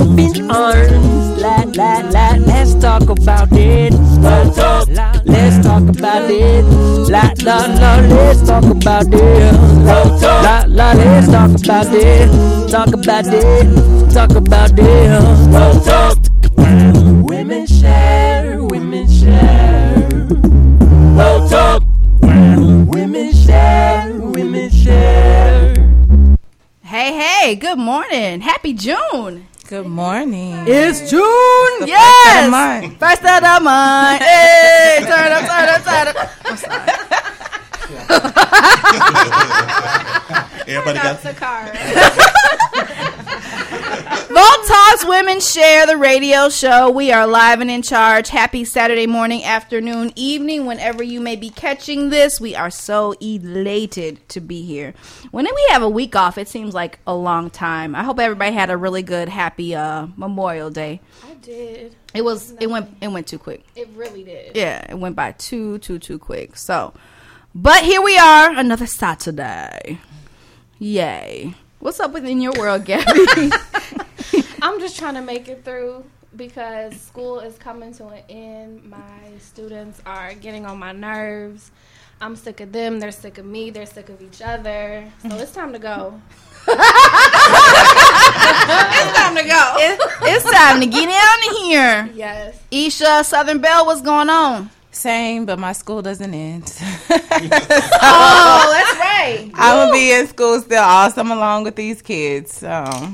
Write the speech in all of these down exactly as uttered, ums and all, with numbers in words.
open arms. La, la, la, let's talk about it. Let's talk, let's talk about it. La, la, la, let's talk about it. La, la, let's talk about it. Talk about it. Talk about it. Women share, women share. Let's talk. Women share, women share. Hey, hey, good morning. Happy June. Good morning. It's June. It's yes. First, first out of mine. Hey, turn up, turn up, turn up. I'm sorry. Everybody got the car. Vault Talks Women Share, the radio show. We are live and in charge. Happy Saturday morning, afternoon, evening, whenever you may be catching this. We are so elated to be here. When we have a week off, it seems like a long time. I hope everybody had a really good, happy uh, Memorial Day. I did. It was. It went. It went too quick. It really did. Yeah, it went by too, too, too quick. So, but here we are, another Saturday. Yay! What's up within your world, Gabby? I'm just trying to make it through because school is coming to an end. My students are getting on my nerves. I'm sick of them. They're sick of me. They're sick of each other. So it's time to go. It's time to go. It's, it's time to get down here. Yes. Isha, Southern Belle, what's going on? Same, but my school doesn't end. So, oh, that's right. I will be in school still all summer long with these kids. So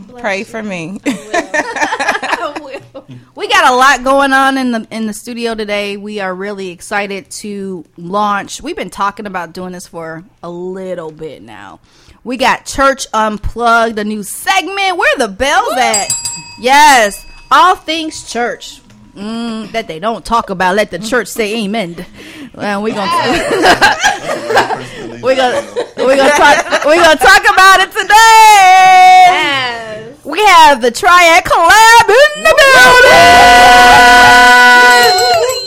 bless pray you. For me. I will. I will. We got a lot going on in the in the studio today. We are really excited to launch. We've been talking about doing this for a little bit now. We got Church Unplugged, a new segment. Where the bells Woo! At? Yes, all things church. Mm, that they don't talk about. Let the church say amen. Well, we're gonna we're gonna we're gonna talk we're gonna talk about it today. Yes. We have the Triad Collab in the building.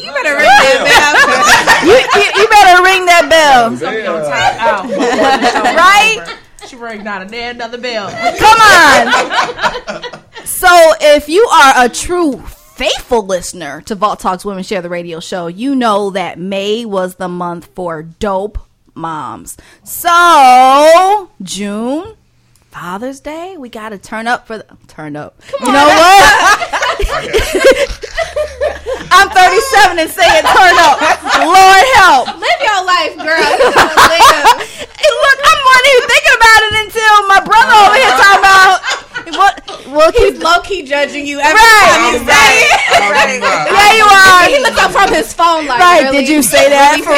You better ring that bell. you, you, you better ring that bell. Right? She rang not a day another bell. Come on. So if you are a true faithful listener to Vault Talks Women Share, the radio show, you know that May was the month for dope moms. So June, Father's Day, we got to turn up for the turn up. Come you on. Know what? I'm thirty-seven and saying turn up. Lord help. Live your life, girl. You live. Hey, look, I'm not even thinking about it until my brother over here talking about what, well, he's low-key judging you every right. time you say it. Right. Yeah, you are. He looked up from his phone like, right, really? Did you say that really for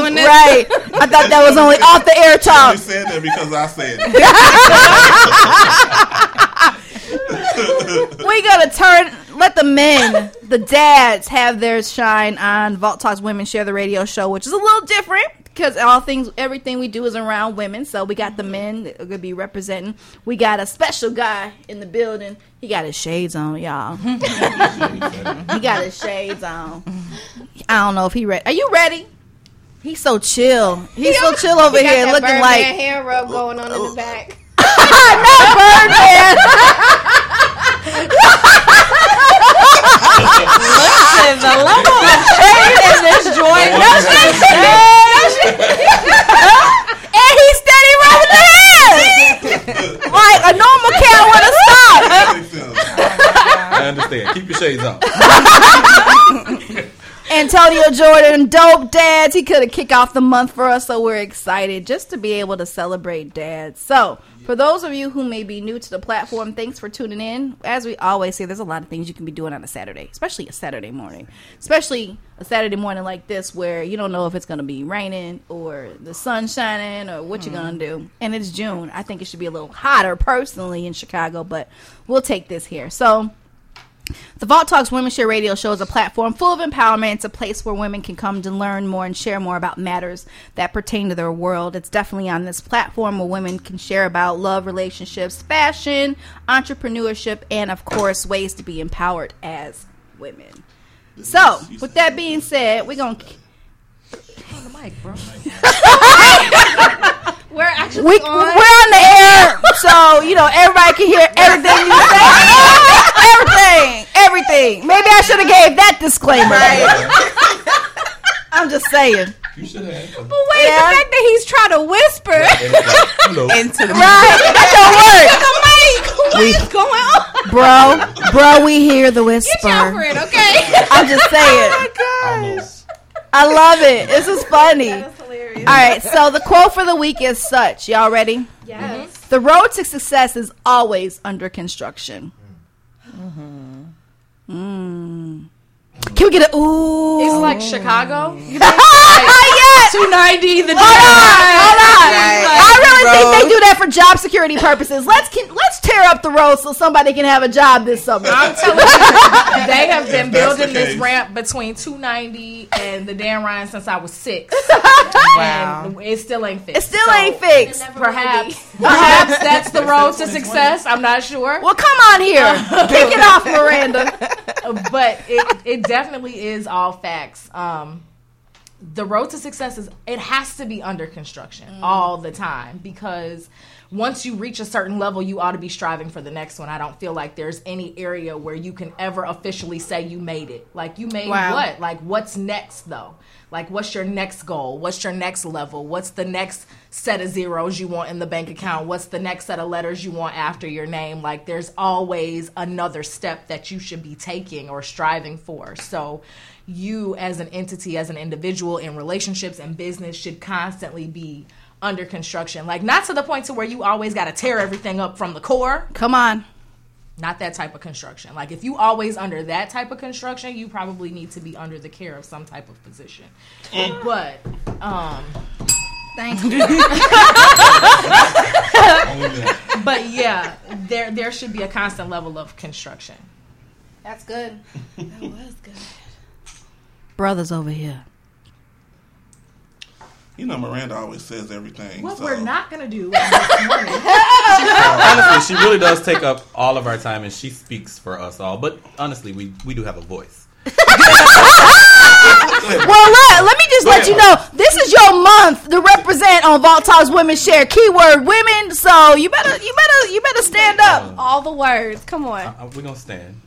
real? Right. I thought that was only off the air talk. You said that because I said it. We're going to turn, let the men, the dads, have theirs shine on Vault Talks Women Share, the radio show, which is a little different. Because all things, everything we do is around women. So we got the men that are going to be representing. We got a special guy in the building. He got his shades on, y'all. He got his shades on. I don't know if he ready. Are you ready? He's so chill. He's so chill over he here got that looking Birdman like. Hair rub going on in the back. Not Birdman. Look at the level of shade in this joint. No, and he's steady rubbing the head. Like a normal cat want to stop. I understand. Keep your shades up. Antonio Jordan, dope dads. He could have kicked off the month for us, so we're excited just to be able to celebrate dads. So for those of you who may be new to the platform, thanks for tuning in. As we always say, there's a lot of things you can be doing on a Saturday, especially a Saturday morning, especially a Saturday morning like this where you don't know if it's going to be raining or the sun shining or what hmm. you're going to do. And it's June. I think it should be a little hotter personally in Chicago, but we'll take this here. So the Vault Talks Women Share radio show is a platform full of empowerment. It's a place where women can come to learn more and share more about matters that pertain to their world. It's definitely on this platform where women can share about love, relationships, fashion, entrepreneurship, and, of course, ways to be empowered as women. So, with that being said, we're going to... On the mic, bro. We're actually we, on. We're on the air, so, you know, everybody can hear everything you say. Everything. mean, maybe I should have gave that disclaimer. Right. I'm just saying. You should have. But wait, yeah. the fact that he's trying to whisper right. into the mic. Right. That's your word. The mic. What we, is going on? Bro, bro, we hear the whisper. Get your friend, okay? I'm just saying. Oh my gosh. I love it. This is funny. That was hilarious. All right, so the quote for the week is such. Y'all ready? Yes. Mm-hmm. The road to success is always under construction. Mm-hmm. Mm. Can we get a ooh? It's like Chicago. You know, like two ninety the day. Hold on, hold on. Like, I really bro. think they do that for job security purposes. Let's can, let's tear up the road so somebody can have a job this summer. I'm telling you, they have been building this ramp between two ninety and the Dan Ryan since I was six. Wow. And it still ain't fixed. It still so ain't fixed. Perhaps, perhaps that's the road to success. I'm not sure. Well, come on here, kick it off, Miranda. But it it definitely is all facts. Um, the road to success is, it has to be under construction mm. all the time, because once you reach a certain level, you ought to be striving for the next one. I don't feel like there's any area where you can ever officially say you made it. Like, you made wow. what? Like, what's next, though? Like, what's your next goal? What's your next level? What's the next set of zeros you want in the bank account? What's the next set of letters you want after your name? Like, there's always another step that you should be taking or striving for. So you as an entity, as an individual in relationships and business should constantly be under construction. Like, not to the point to where you always got to tear everything up from the core. Come on. Not that type of construction. Like, if you always under that type of construction, you probably need to be under the care of some type of position. Mm. But, um... thank you. But, yeah, there there should be a constant level of construction. That's good. That was good. Brothers over here. You know, Miranda always says everything. What so. we're not going to do this morning. Honestly, she really does take up all of our time, and she speaks for us all. But honestly, we, we do have a voice. Well, let, let me just let you know, this is your month to represent on Vault Talks Women Share. Keyword women. So you better you better, you better stand up. Um, all the words. Come on. Uh, we're going to stand.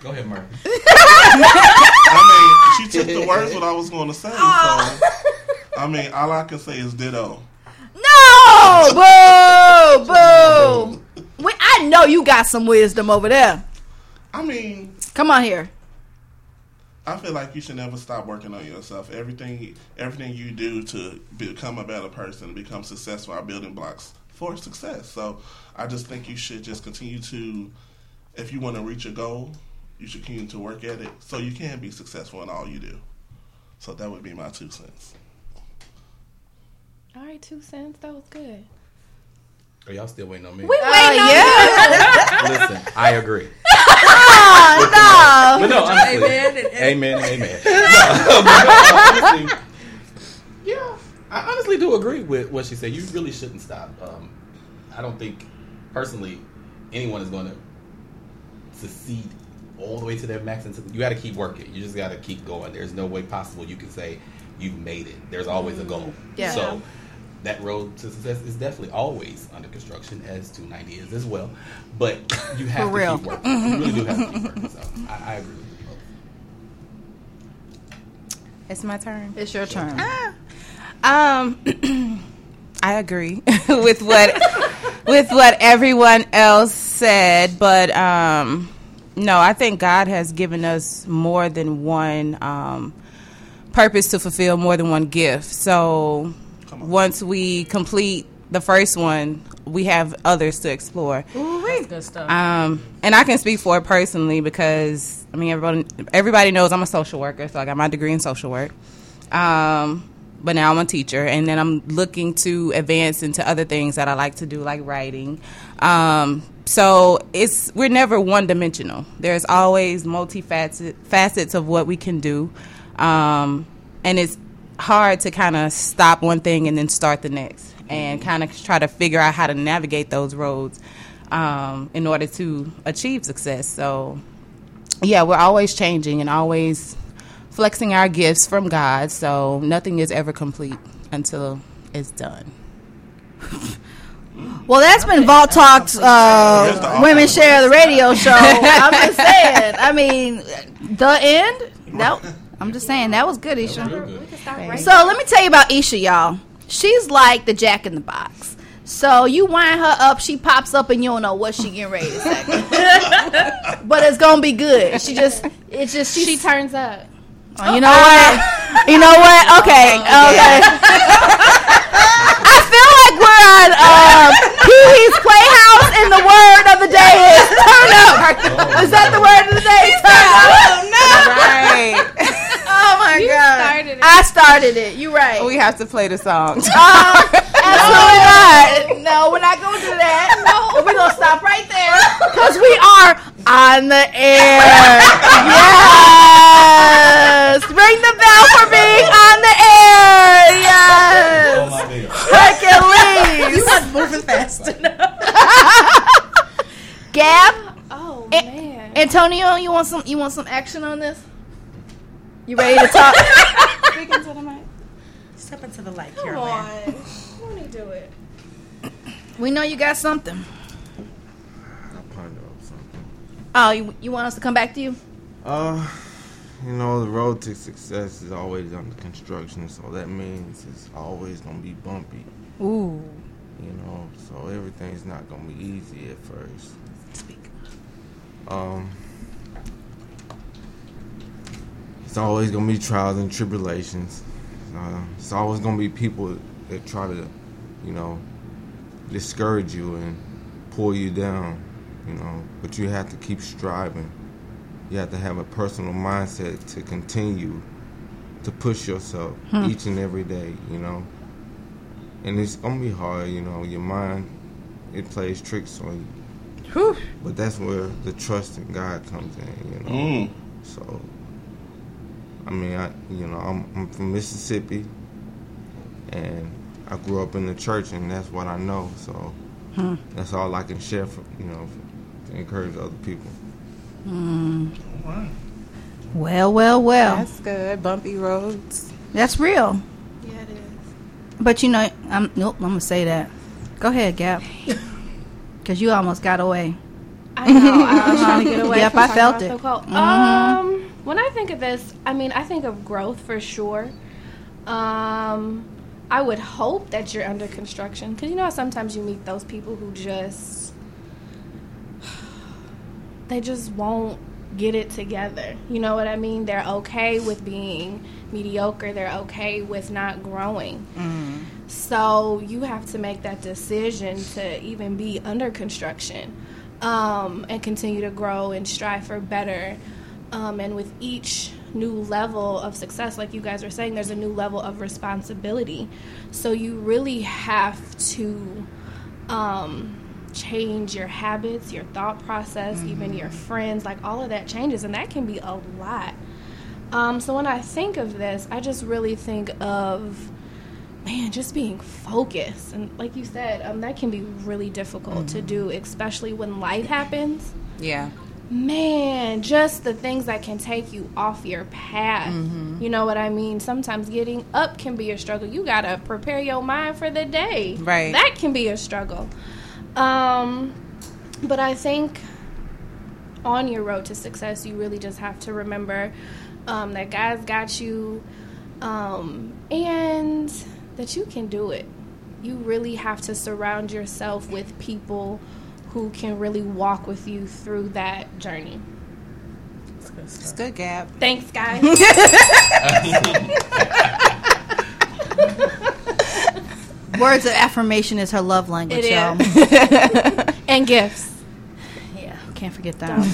Go ahead, Murphy. I mean, she took the words what I was going to say. So, I mean, all I can say is ditto. No! Boo! Boo! We, I know you got some wisdom over there. I mean... Come on here. I feel like you should never stop working on yourself. Everything, everything you do to become a better person, become successful, are building blocks for success. So, I just think you should just continue to... If you want to reach a goal, you should continue to work at it so you can be successful in all you do. So that would be my two cents. All right, two cents. That was good. Are y'all still waiting on me? We waiting uh, on yeah. you. Listen, I agree. Oh, no. But no, honestly, amen. Amen, amen. No, honestly, yeah, I honestly do agree with what she said. You really shouldn't stop. Um, I don't think, personally, anyone is going to succeed all the way to their max. And you got to keep working. You just got to keep going. There's no way possible you can say you've made it. There's always a goal. Yeah. So that road to success is definitely always under construction, as two ninety is as well. But you have For to real. keep working. You really do have to keep working. So I, I agree with you both. It's my turn. It's your turn. Ah. Um, I agree with what. With what everyone else said, but um, no, I think God has given us more than one um, purpose to fulfill, more than one gift. So once we complete the first one, we have others to explore. Ooh, that's good stuff. Um, and I can speak for it personally because, I mean, everybody, everybody knows I'm a social worker, so I got my degree in social work. Um But now I'm a teacher, and then I'm looking to advance into other things that I like to do, like writing. Um, so it's we're never one-dimensional. There's always multifaceted facets of what we can do, um, and it's hard to kind of stop one thing and then start the next and kind of try to figure out how to navigate those roads um, in order to achieve success. So, yeah, we're always changing and always flexing our gifts from God, so nothing is ever complete until it's done. Well, that's been Vault Talks uh, Women Share, the radio show. I'm just saying. I mean, the end? No, I'm just saying. That was good, Isha. So let me tell you about Isha, y'all. She's like the Jack in the Box. So you wind her up, she pops up, and you don't know what she getting ready to say. But it's going to be good. She just, it's just, she turns up. Oh, you know oh, what? Oh. You know what? Okay. Oh, okay. I feel like we're on uh, Pee Wee's Playhouse, and the word of the day is turn up. Oh, is that the word of the day? Turn up. Oh, no. Right. Oh, my you God. Started it. I started it. You're right. We have to play the song. Um, absolutely no. not. No, we're not going to do that. No. We're going to stop right there because we are on the air. Yes. Ring the bell for being on the air. Yes. Hercules. You weren't moving fast enough. Gab. Oh man. A- Antonio, you want some? You want some action on this? You ready to talk? Speak into the mic. Step into the light, Caroline. Come on. Let me do it. We know you got something. Oh, you, you want us to come back to you? Uh, you know, the road to success is always under construction, so that means it's always going to be bumpy. Ooh. You know, so everything's not going to be easy at first. Speak. Um, it's always going to be trials and tribulations. Uh, it's always going to be people that try to, you know, discourage you and pull you down. You know, but you have to keep striving. You have to have a personal mindset to continue to push yourself hmm. each and every day, you know. And it's going to be hard, you know. Your mind, it plays tricks on you. Whew. But that's where the trust in God comes in, you know. Mm. So, I mean, I, you know, I'm, I'm from Mississippi. And I grew up in the church, and that's what I know. So, hmm. that's all I can share, for, you know, for, encourage other people. Mm. Well, well, well. That's good. Bumpy roads. That's real. Yeah, it is. But you know, I'm nope. I'm gonna say that. Go ahead, Gap. Because you almost got away. I know. I was trying to get away. Yep, I felt it. So mm-hmm. Um, when I think of this, I mean, I think of growth for sure. Um, I would hope that you're under construction, because you know how sometimes you meet those people who just. They just won't get it together. You know what I mean? They're okay with being mediocre. They're okay with not growing. Mm. So you have to make that decision to even be under construction um, and continue to grow and strive for better. Um, and with each new level of success, like you guys were saying, there's a new level of responsibility. So you really have to... Um, change your habits, your thought process, mm-hmm. even your friends, like all of that changes, and that can be a lot. Um, so when I think of this, I just really think of, man, just being focused. And like you said, um, that can be really difficult mm-hmm. to do, especially when life happens. Yeah. Man, just the things that can take you off your path. Mm-hmm. You know what I mean? Sometimes getting up can be a struggle. You got to prepare your mind for the day. Right. That can be a struggle. Um, but I think on your road to success, you really just have to remember um, that God's got you um, and that you can do it. You really have to surround yourself with people who can really walk with you through that journey. It's good, it's good Gab. Thanks, guys. Words of affirmation is her love language, y'all. And gifts. Yeah, can't forget that.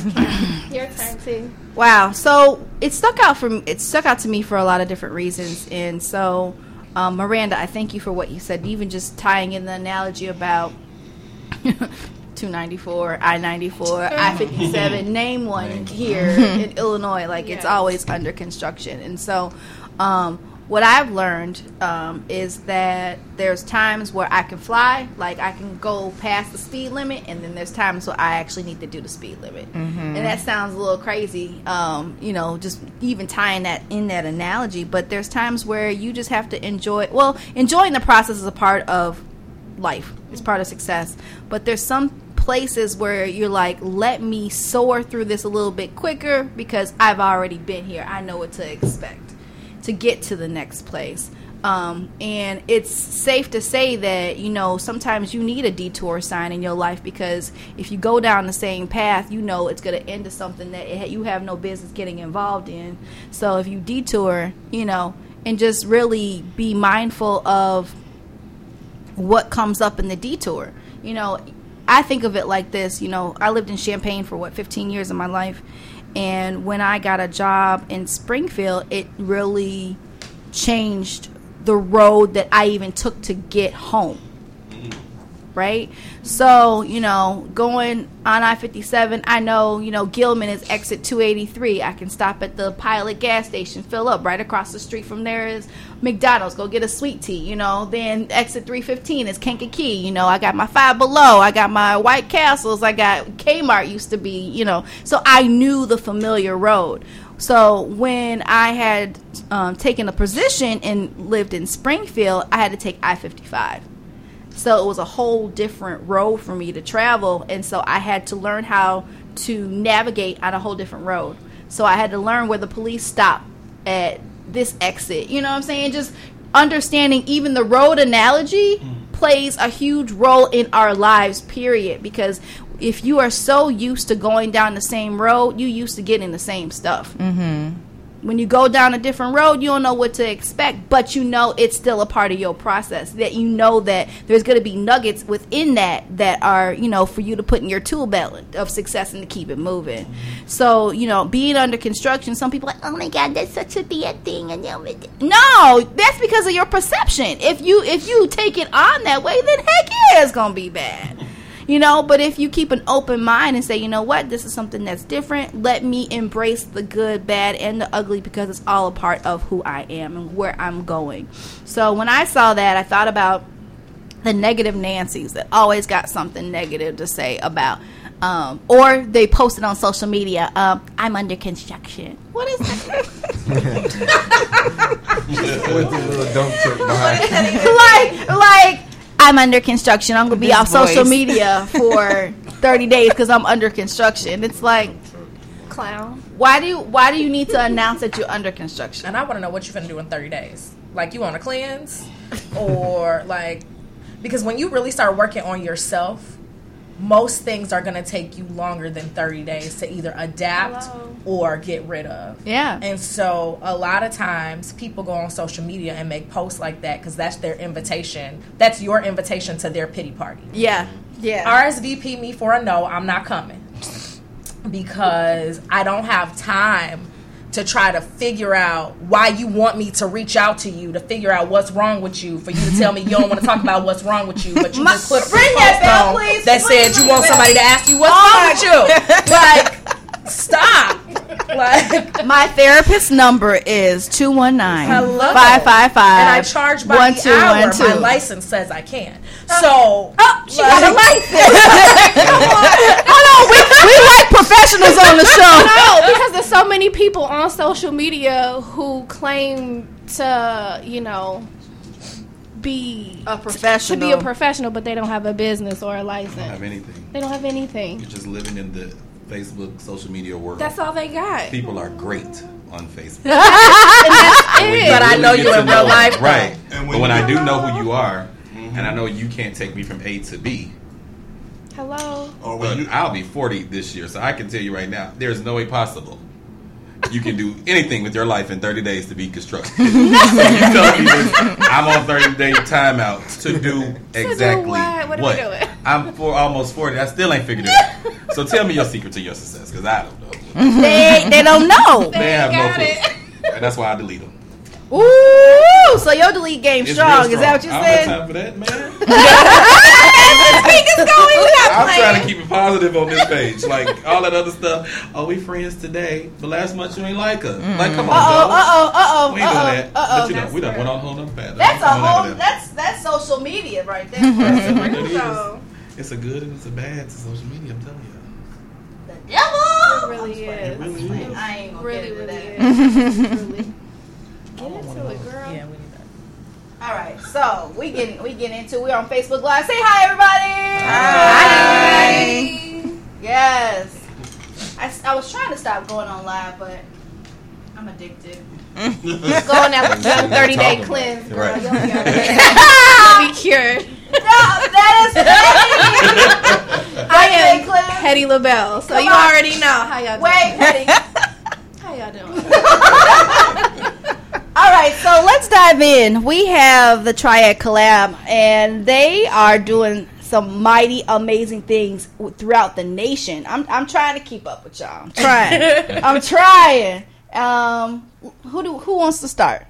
Your turn too. Wow. So it stuck out from it stuck out to me for a lot of different reasons, and so um, Miranda, I thank you for what you said. Even just tying in the analogy about two ninety-four, I ninety-four, I fifty-seven. Name one here in Illinois. Like yes. It's always under construction, and so. Um, What I've learned um, is that there's times where I can fly, like I can go past the speed limit, and then there's times where I actually need to do the speed limit. Mm-hmm. And that sounds a little crazy, um, you know, just even tying that in that analogy. But there's times where you just have to enjoy, well, enjoying the process is a part of life. It's part of success. But there's some places where you're like, let me soar through this a little bit quicker because I've already been here. I know what to expect to get to the next place. Um, and it's safe to say that, you know, sometimes you need a detour sign in your life, because if you go down the same path, you know it's going to end to something that it, you have no business getting involved in. So if you detour, you know, and just really be mindful of what comes up in the detour. You know, I think of it like this. You know, I lived in Champaign for, what, fifteen years of my life. And when I got a job in Springfield, it really changed the road that I even took to get home, right? So, you know, going on I fifty-seven, I know, you know, Gilman is exit two eighty-three. I can stop at the Pilot gas station, fill up. Right across the street from there is McDonald's, go get a sweet tea, you know. Then exit three fifteen is Kankakee, you know. I got my Five Below, I got my White Castles, I got Kmart used to be, you know. So I knew the familiar road. So when I had um, taken a position and lived in Springfield, I had to take I fifty-five. So it was a whole different road for me to travel. And so I had to learn how to navigate on a whole different road. So I had to learn where the police stop at this exit. You know what I'm saying? Just understanding even the road analogy plays a huge role in our lives, period. Because if you are so used to going down the same road, you used to getting the same stuff. Mm-hmm. When you go down a different road, you don't know what to expect, but you know it's still a part of your process, that you know that there's going to be nuggets within that that are, you know, for you to put in your tool belt of success and to keep it moving. So, you know, being under construction, some people are like, oh my God, that's such a bad thing. No, that's because of your perception. If you if you take it on that way, then heck yeah, it's going to be bad. You know, but if you keep an open mind and say, you know what, this is something that's different. Let me embrace the good, bad, and the ugly, because it's all a part of who I am and where I'm going. So when I saw that, I thought about the negative Nancys that always got something negative to say about. Um, or they posted on social media, uh, I'm under construction. What is that? Like, like. I'm under construction. I'm going to be off voice. Social media for thirty days because I'm under construction. It's like, clown. Why do you, why do you need to announce that you're under construction? And I want to know what you're going to do in thirty days. Like, you on a cleanse? Or, like, because when you really start working on yourself, most things are going to take you longer than thirty days to either adapt Hello. or get rid of. Yeah. And so a lot of times people go on social media and make posts like that because that's their invitation. That's your invitation to their pity party. Yeah. Yeah. R S V P me for a no, I'm not coming. Because I don't have time to try to figure out why you want me to reach out to you, to figure out what's wrong with you, for you to tell me you don't want to talk about what's wrong with you, but you just clipped the post bell, please, that please, said you want somebody to ask you what's wrong with you. Like, stop. Like, my therapist's number is two one nine, five five five, one two one two. And I charge by one, the two, hour. One, my license says I can. Uh, so. Oh, she like, got a license. Come on. Hold on. We, we like professionals on the show. No, because there's so many people on social media who claim to, you know, be a professional. To be a professional, but they don't have a business or a license. They don't have anything. They don't have anything. You're just living in the Facebook, social media world. That's all they got. People are great on Facebook. And that's it. But I know you in real life. Right. But when I do know who you are, mm-hmm. and I know you can't take me from A to B. Hello. Or when you, I'll be forty this year, so I can tell you right now, there's no way possible you can do anything with your life in thirty days to be constructive. You tell me I'm on thirty-day timeout to do exactly to do what? What, what? Are we doing? I'm for almost forty. I still ain't figured it out. So tell me your secret to your success, because I don't know. They they don't know. They, they have got no clue. It. That's why I delete them. Ooh, so your delete game's strong. strong. Is that what you said? I don't have time for that, man. I'm trying to keep it positive on this page. Like, all that other stuff. Oh, we friends today, but last month you ain't like us. Mm-hmm. Like, come on, uh-oh, dog. Uh-oh, uh-oh, we ain't uh-oh, doing that. Uh-oh, but you know, we done went on hold on fast. That's a whole, that's, that's social media right there. That's so. It's a good and it's a bad to social media, I'm telling you. The devil! It really is. It really is. Like, I ain't gonna really, get into really that. Is. Really. Get into it, girl. Yeah, we need that. All right, so we getting we getting into we're on Facebook Live. Say hi, everybody. Hi. Hi. Yes. I, I was trying to stop going on live, but I'm addicted. Just going that thirty-day cleanse, girl. Right. You'll be, You'll be cured. No, that is petty. I am Petty LaBelle, so Come you on. already know how y'all doing. Wait, Petty. How y'all doing? All right, so let's dive in. We have the Triad Collab, and they are doing some mighty, amazing things throughout the nation. I'm I'm trying to keep up with y'all. I'm trying. I'm trying. Um, who do who wants to start?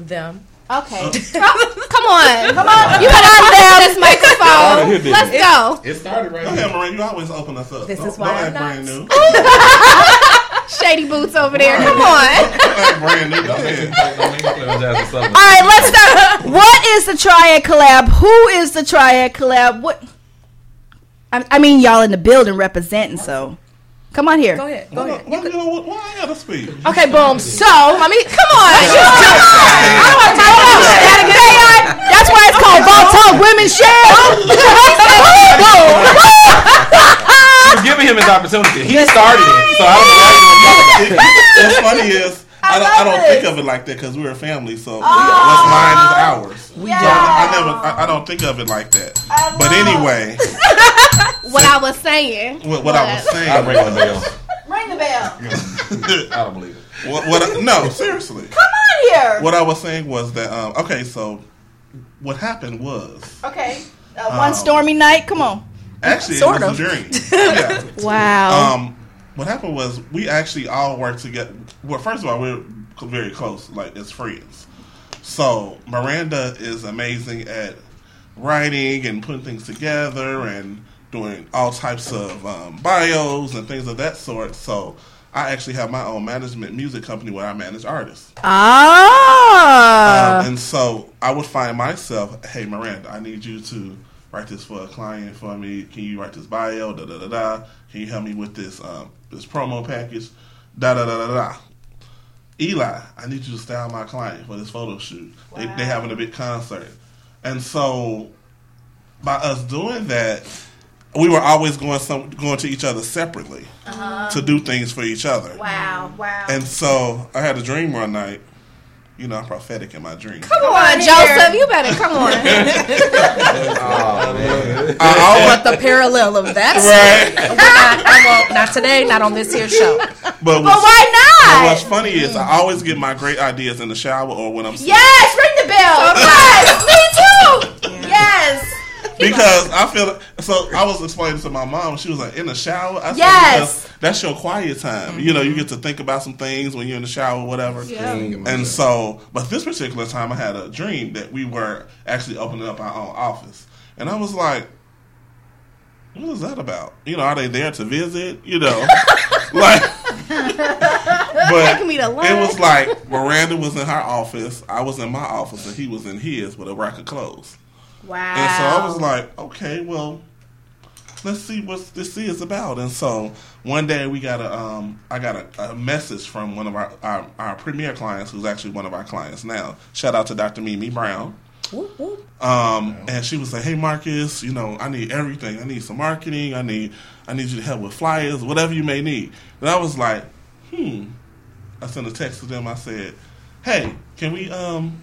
Them. Okay. Oh, come on. Come on. You can unveil this microphone. Let's it, go. It started right here. Marie, you always open us up. This don't, is why I'm brand new. Shady boots over there. Come on. Brand new. All right, let's start. What is the Triad Collab? Who is the Triad Collab? What? I, I mean, y'all in the building representing, so. Come on here. Go ahead. Go well, ahead. Well, you know, why I gotta speak? Okay, boom. So, I mean, come on. Come on. I don't want to talk about that. That's why it's called Vault Talks Women Share. She was giving him his opportunity. He started it, so I don't know. What's funny is I, I don't, I don't think of it like that because we're a family, so what's oh. mine is ours. We so I, I never, I, I don't think of it like that. But anyway, what so, I was saying, what, what, what I was saying, I ring the bell. Ring the bell. I don't believe it. What? what I, no, seriously. Come on here. What I was saying was that um, okay, so what happened was okay, uh, one um, stormy night. Come on. Actually, sort it was of. a dream. Yeah. Wow. Um. What happened was we actually all worked together. Well, first of all, we're very close, like as friends. So Miranda is amazing at writing and putting things together and doing all types of um, bios and things of that sort. So I actually have my own management music company where I manage artists. Ah. Um, and so I would find myself, hey, Miranda, I need you to write this for a client for me. Can you write this bio? Da da da da. Can you help me with this um, this promo package? Da da da da da. Eli, I need you to style my client for this photo shoot. Wow. They, they're having a big concert, and so by us doing that, we were always going some going to each other separately uh-huh. to do things for each other. Wow, wow. And so I had a dream one night. You know, I'm prophetic in my dreams. Come on, Joseph. You better come on. oh, I always, but the parallel of that. Right. Not, not, not today, not on this here show. But, but why not? But what's funny is I always get my great ideas in the shower or when I'm sleeping. Yes, ring the bell. Yes, me too. Yeah. Yes. Because I feel so. I was explaining to my mom. She was like, "In the shower." I said, yes, because that's your quiet time. Mm-hmm. You know, you get to think about some things when you're in the shower, or whatever. Yeah. And so, but this particular time, I had a dream that we were actually opening up our own office, and I was like, "What is that about? You know, are they there to visit? You know, like." But it was like Miranda was in her office, I was in my office, and he was in his with a rack of clothes. Wow. And so I was like, okay, well, let's see what this is about. And so one day we got a, um, I got a, a message from one of our, our, our premier clients, who's actually one of our clients now. Shout out to Doctor Mimi Brown. Whoop, whoop. Um, and she was like, hey, Marcus, you know, I need everything. I need some marketing. I need, I need you to help with flyers, whatever you may need. And I was like, hmm. I sent a text to them. I said, hey, can we, um,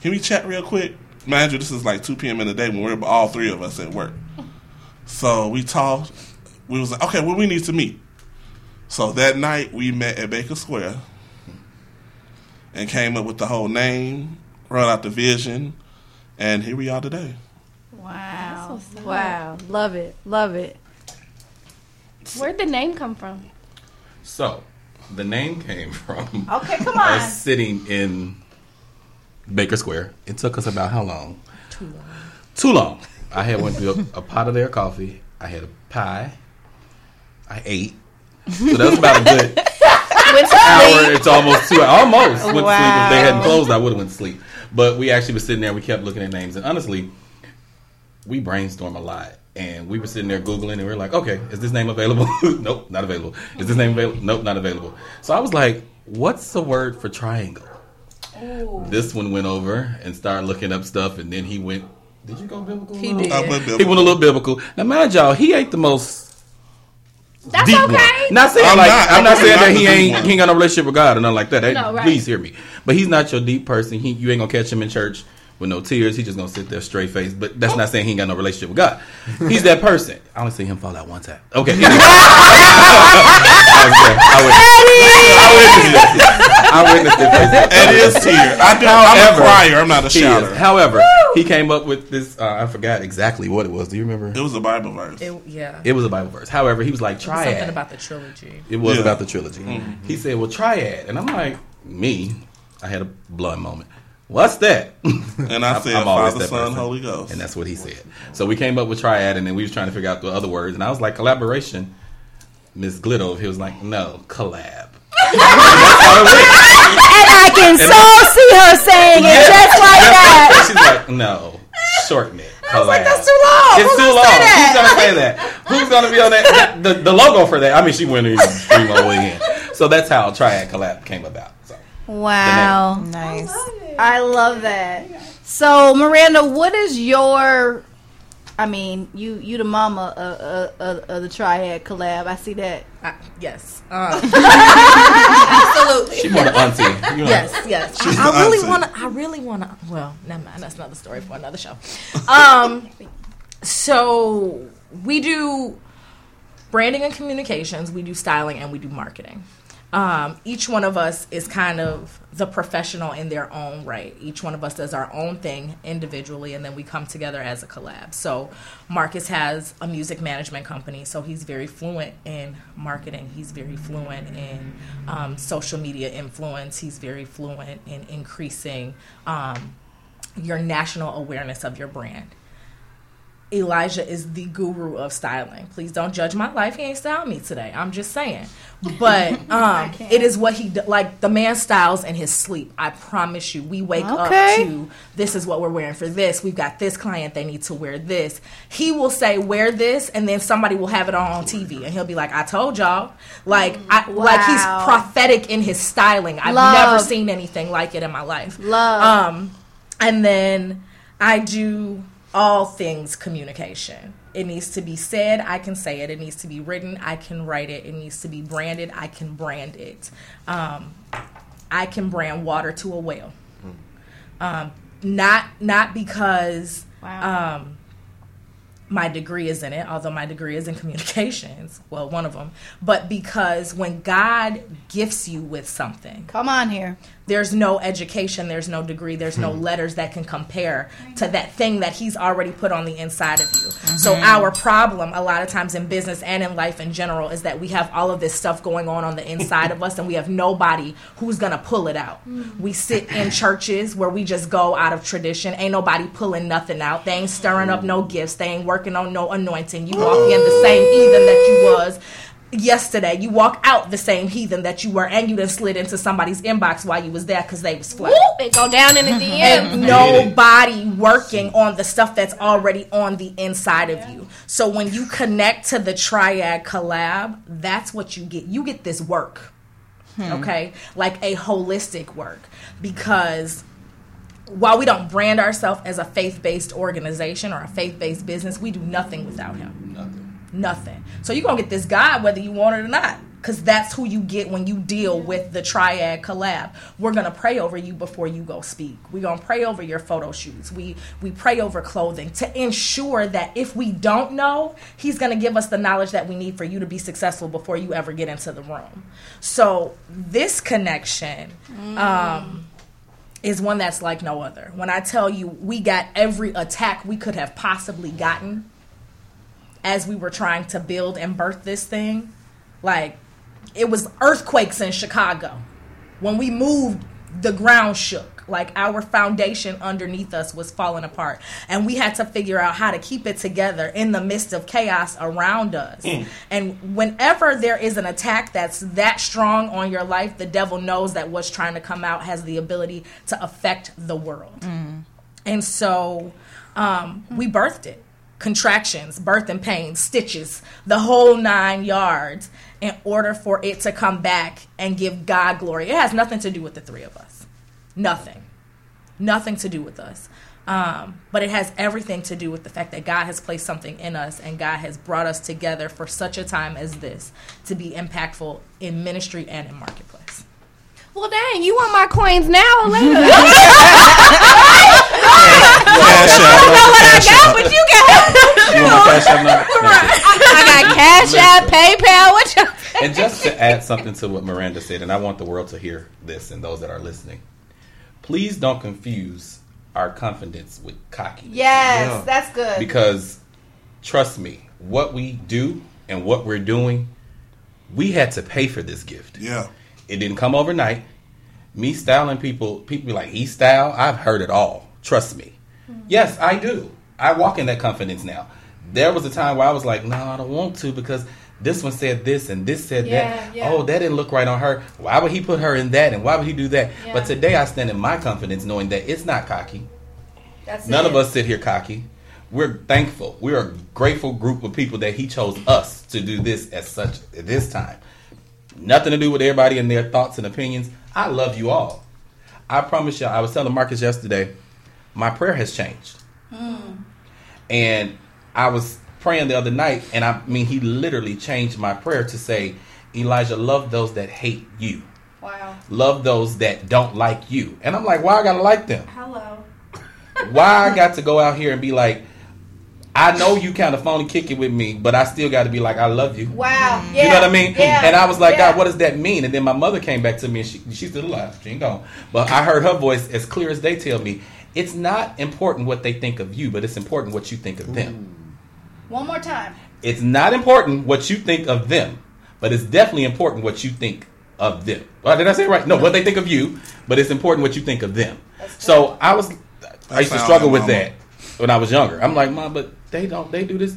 can we chat real quick? Mind you, this is like two p.m. in the day when we're all three of us at work. So we talked. We was like, okay, well, we need to meet. So that night, we met at Baker Square and came up with the whole name, wrote out the vision, and here we are today. Wow. So wow. Love it. Love it. Where'd the name come from? So the name came from okay, come on. us sitting in Baker Square. It took us about how long? Too long. Too long. I had went to a, a pot of their coffee. I had a pie. I ate. So that was about a good hour. It's almost two hours. Almost went wow. to sleep. If they hadn't closed, I would have went to sleep. But we actually were sitting there. We kept looking at names. And honestly, we brainstorm a lot. And we were sitting there Googling. And we were like, okay, is this name available? Nope, not available. Is this name available? Nope, not available. So I was like, what's the word for triangle? Ooh. This one went over and started looking up stuff, and then he went. Did you go biblical? He did. I went biblical. He went a little biblical. Now, mind y'all, he ain't the most. That's okay. One. Not saying I'm like not, I'm, I'm not saying not that he ain't he ain't got no relationship with God or nothing like that. that no, right. Please hear me. But he's not your deep person. He you ain't gonna catch him in church with no tears. He's just gonna sit there straight faced. But that's oh. not saying he ain't got no relationship with God. He's that person. I only seen him fall out one time. Okay. Anyway. I witnessed it. I witnessed it. It is tear. I do. I'm a crier. I'm not a shouter. However. He came up with this. Uh, I forgot exactly what it was. Do you remember? It was a Bible verse. It, yeah, it was a Bible verse. However, he was like triad. It was something about the trilogy. It was yeah. about the trilogy. Mm-hmm. He said, "Well, triad," and I'm like, "Me." I had a blood moment. What's that? And I said, I'm "Father, Son, person. Holy Ghost," and that's what he said. So we came up with triad, and then we was trying to figure out the other words. And I was like, "Collaboration." Miss Glidov, he was like, "No, collab." And I can and so I, see her saying yeah, it just like that. She's like, no, shorten it. I was like, that's too long. It's Who's too long. Who's going to say that? Who's going to be on that? The, the logo for that. I mean, she went in and streamed all the way in. So that's how Triad Collab came about. So, wow. Nice. I love, I love that. So, Miranda, what is your, I mean, you you the mama of, of, of the Triad Collab. I see that. Uh, yes. Um. Absolutely. She more the auntie. You know. Yes, yes. She's I, I really want to, I really want to, well, never mind. That's another story for another show. Um, so we do branding and communications. We do styling and we do marketing. Um, each one of us is kind of the professional in their own right. Each one of us does our own thing individually, and then we come together as a collab. So Marcus has a music management company, so he's very fluent in marketing. He's very fluent in um, social media influence. He's very fluent in increasing um, your national awareness of your brand. Elijah is the guru of styling. Please don't judge my life. He ain't styled me today. I'm just saying. But um, it is what he, like, the man styles in his sleep. I promise you. We wake okay. up to, this is what we're wearing for this. We've got this client. They need to wear this. He will say, wear this, and then somebody will have it on, on T V. And he'll be like, I told y'all. Like, I, wow. like he's prophetic in his styling. I've Love. never seen anything like it in my life. Love. Um, and then I do... all things communication. It needs to be said, I can say it. It needs to be written, I can write it. It needs to be branded, I can brand it. Um, I can brand water to a well. Um, not not because wow. um, my degree is in it, although my degree is in communications. Well, one of them. But because when God gifts you with something. Come on here. There's no education, there's no degree, there's no letters that can compare to that thing that he's already put on the inside of you. Mm-hmm. So our problem a lot of times in business and in life in general is that we have all of this stuff going on on the inside of us, and we have nobody who's going to pull it out. Mm-hmm. We sit in churches where we just go out of tradition. Ain't nobody pulling nothing out. They ain't stirring up no gifts. They ain't working on no anointing. You walk in the same heathen that you was yesterday. You walk out the same heathen that you were, and you done slid into somebody's inbox while you was there because they was flat. Whoop, it go down in the D M. And nobody working on the stuff that's already on the inside of yeah. you. So when you connect to the Triad Collab, that's what you get. You get this work, hmm. okay? Like a holistic work, because while we don't brand ourselves as a faith-based organization or a faith-based business, we do nothing without him. Nothing. Nothing. So you're going to get this guy whether you want it or not, because that's who you get when you deal with the Triad Collab. We're going to pray over you before you go speak. We're going to pray over your photo shoots. We we pray over clothing to ensure that if we don't know, he's going to give us the knowledge that we need for you to be successful before you ever get into the room. So this connection mm. um, is one that's like no other. When I tell you we got every attack we could have possibly gotten as we were trying to build and birth this thing, like, it was earthquakes in Chicago. When we moved, the ground shook. Like, our foundation underneath us was falling apart. And we had to figure out how to keep it together in the midst of chaos around us. Mm. And whenever there is an attack that's that strong on your life, the devil knows that what's trying to come out has the ability to affect the world. Mm. And so um, we birthed it. Contractions, birth and pain, stitches, the whole nine yards, in order for it to come back and give God glory. It has nothing to do with the three of us. Nothing. Nothing to do with us. Um, but it has everything to do with the fact that God has placed something in us, and God has brought us together for such a time as this to be impactful in ministry and in marketplace. Well, dang, you want my coins now or later? I don't know what I got, but you got. I got Cash App, PayPal, what you And just to add something to what Miranda said, and I want the world to hear this and those that are listening, please don't confuse our confidence with cockiness. Yes, yeah. That's good. Because trust me, what we do and what we're doing, we had to pay for this gift. Yeah. It didn't come overnight. Me styling people, people be like, he style? I've heard it all. Trust me. Mm-hmm. Yes, I do. I walk in that confidence now. There was a time where I was like, no, I don't want to because this one said this and this said yeah, that. Yeah. Oh, that didn't look right on her. Why would he put her in that and why would he do that? Yeah. But today I stand in my confidence knowing that it's not cocky. That's None it. of us sit here cocky. We're thankful. We're a grateful group of people that he chose us to do this at such at this time. Nothing to do with everybody and their thoughts and opinions. I love you all. I promise you, I was telling Marcus yesterday, my prayer has changed. Mm. And I was praying the other night, and I mean, he literally changed my prayer to say, Elijah, love those that hate you. Wow. Love those that don't like you. And I'm like, why I gotta like them? Hello. Why I got to go out here and be like, I know you kind of phony kicking with me, but I still got to be like, I love you. Wow. Yeah. You know what I mean? Yeah. And I was like, yeah. God, what does that mean? And then my mother came back to me, and she, she's still alive. She ain't gone. But I heard her voice as clear as they tell me, it's not important what they think of you, but it's important what you think of them. Ooh. One more time. It's not important what you think of them, but it's definitely important what you think of them. Well, did I say it right? No, what they think of you, but it's important what you think of them. That's so cool. I was, That's I used to struggle with that when I was younger. I'm like, Mom, but they don't, they do this.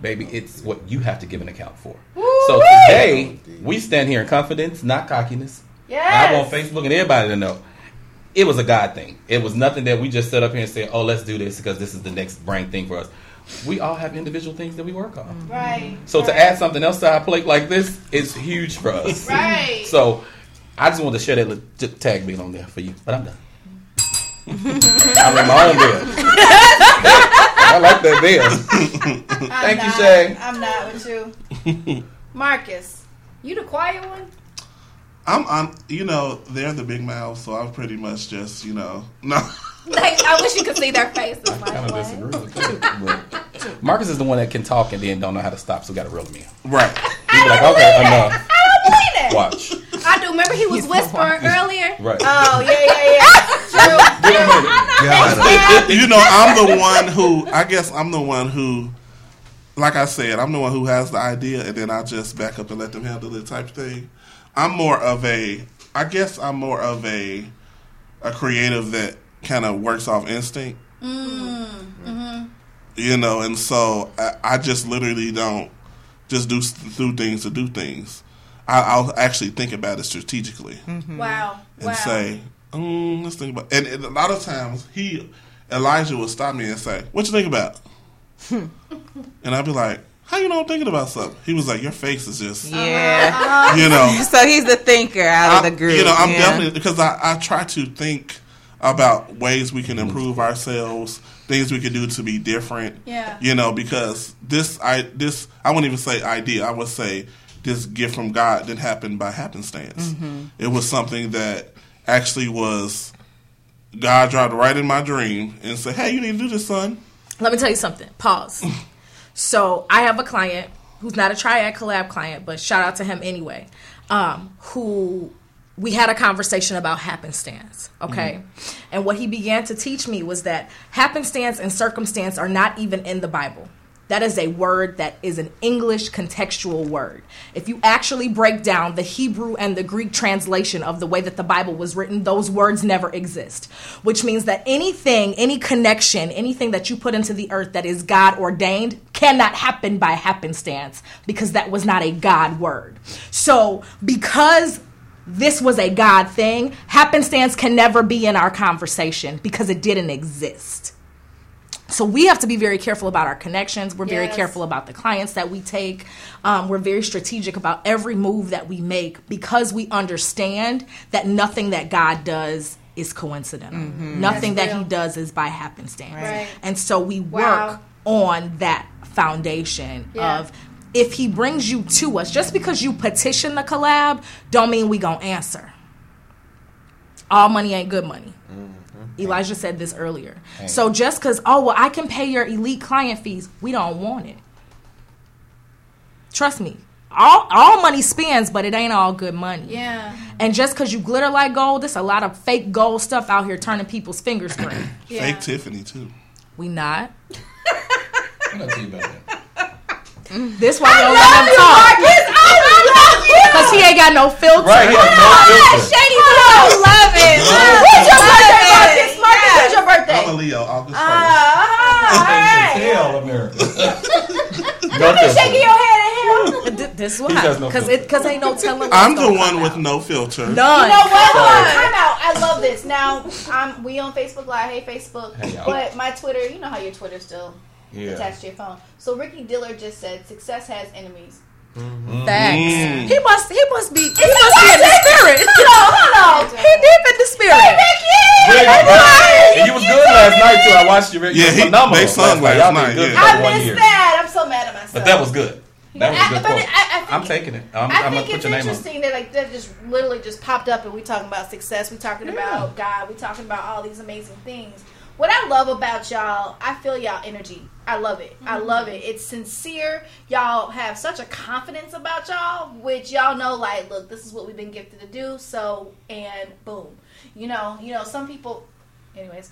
Baby, it's what you have to give an account for. Woo-wee! So today, we stand here in confidence, not cockiness. Yes. I want Facebook and everybody to know. It was a God thing. It was nothing that we just set up here and said, oh, let's do this because this is the next brand thing for us. We all have individual things that we work on. Right. So right. to add something else to our plate like this is huge for us. Right. So I just wanted to share that tag being on there for you, but I'm done. I'm in my own bed. I like that deal. Thank not, you, Shay. I'm not with you. Marcus, you the quiet one? I'm, I'm, you know, they're the big mouth, so I'm pretty much just, you know, no. Like, I wish you could see their faces. I kind of disagree with you. Marcus is the one that can talk and then don't know how to stop, so got to reel him in. Right. He's like, okay, enough. I don't believe it. Watch. I do. Remember he was whispering earlier? Right. Oh, yeah, yeah, yeah. True. True. God. You know, I'm the one who, I guess I'm the one who, like I said, I'm the one who has the idea and then I just back up and let them handle it type thing. I'm more of a, I guess I'm more of a a creative that kind of works off instinct. Mm-hmm. You know, and so I, I just literally don't just do, do things to do things. I, I'll actually think about it strategically. Mm-hmm. Wow. And wow. say... Mm, let's think about it. And, and a lot of times he Elijah will stop me and say, what you think about? And I'd be like, how you know I'm thinking about something? He was like, your face is just yeah, you know. So he's the thinker out I, of the group. You know, I'm yeah. definitely because I, I try to think about ways we can improve ourselves, things we can do to be different. Yeah. You know, because this I this I wouldn't even say idea, I would say this gift from God didn't happen by happenstance. Mm-hmm. It was something that actually was God dropped right in my dream and said, hey, you need to do this, son. Let me tell you something. Pause. So I have a client who's not a Triad Collab client, but shout out to him anyway, um, who we had a conversation about happenstance, okay? Mm-hmm. And what he began to teach me was that happenstance and circumstance are not even in the Bible. That is a word that is an English contextual word. If you actually break down the Hebrew and the Greek translation of the way that the Bible was written, those words never exist, which means that anything, any connection, anything that you put into the earth that is God ordained cannot happen by happenstance because that was not a God word. So because this was a God thing, happenstance can never be in our conversation because it didn't exist. So we have to be very careful about our connections. We're yes. very careful about the clients that we take. Um, we're very strategic about every move that we make because we understand that nothing that God does is coincidental. Mm-hmm. Nothing That's that real. He does is by happenstance. Right. And so we work wow. on that foundation yeah. of, if he brings you to us, just because you petition the collab, don't mean we gonna answer. All money ain't good money. Mm-hmm. Elijah said this earlier. Hey. So just because, oh, well, I can pay your elite client fees, we don't want it. Trust me. All all money spends, but it ain't all good money. Yeah. And just because you glitter like gold, there's a lot of fake gold stuff out here turning people's fingers green. Yeah. Fake Tiffany, too. We not. I'm not talking about that. This why we don't let him talk. Because he ain't got no filter. Right, he has no filter. Shady, I love it. When's your birthday, Marcus? Marcus, when's your birthday? I'm a Leo, August first. Uh, all right. Hell, America. You've been shaking your head at him. This why, because no it because ain't no telling. I'm the one with out. No filter. None. You know what? Time out. I love this. Now I'm we on Facebook Live. Hey Facebook, hey, but my Twitter. You know how your Twitter's still yeah. attached to your phone. So Ricky Diller just said, "Success has enemies." Mm-hmm. Facts. Mm. He must. He must be. He, he must be in the spirit. Hold on, hold on. He deep in the spirit. Hey, Ricky. Rick, Rick, you was good last night too. I watched you. Rick. Yeah, he, they sung last night. Yeah. I missed that. I'm so mad at myself. But that was good. That was I, a good quote. I, I think, I'm taking it. I'm, I I'm think it's interesting on. That like that just literally just popped up, and we talking about success, we talking yeah. about God, we talking about all these amazing things. What I love about y'all, I feel y'all energy. I love it. Mm-hmm. I love it. It's sincere. Y'all have such a confidence about y'all, which y'all know, like, look, this is what we've been gifted to do. So and boom, you know, you know, some people, anyways.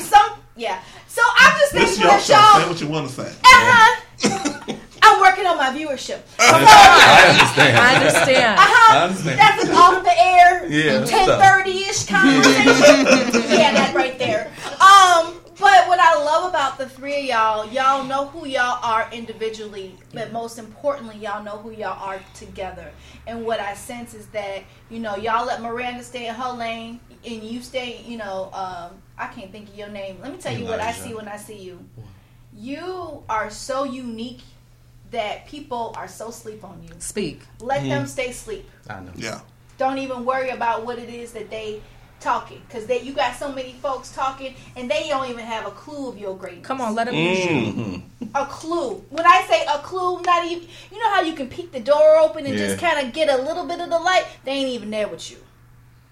Some yeah. So I'm just thinking that y'all say what you want to say. Uh-huh. Yeah. I'm working on my viewership. I understand. I understand. Uh-huh. I understand. That's an off the air, yeah, ten thirty-ish conversation. Yeah, that right there. Um, but what I love about the three of y'all, y'all know who y'all are individually, but most importantly, y'all know who y'all are together. And what I sense is that, you know, y'all let Miranda stay in her lane, and you stay, you know, um, I can't think of your name. Let me tell you what I see when I see you. You are so unique that people are so sleep on you. Speak. Let mm-hmm. them stay sleep. I know. Yeah. Don't even worry about what it is that they talking, because they you got so many folks talking and they don't even have a clue of your greatness. Come on, let them use mm-hmm. you. A clue. When I say a clue, not even you know how you can peek the door open and yeah. just kind of get a little bit of the light. They ain't even there with you.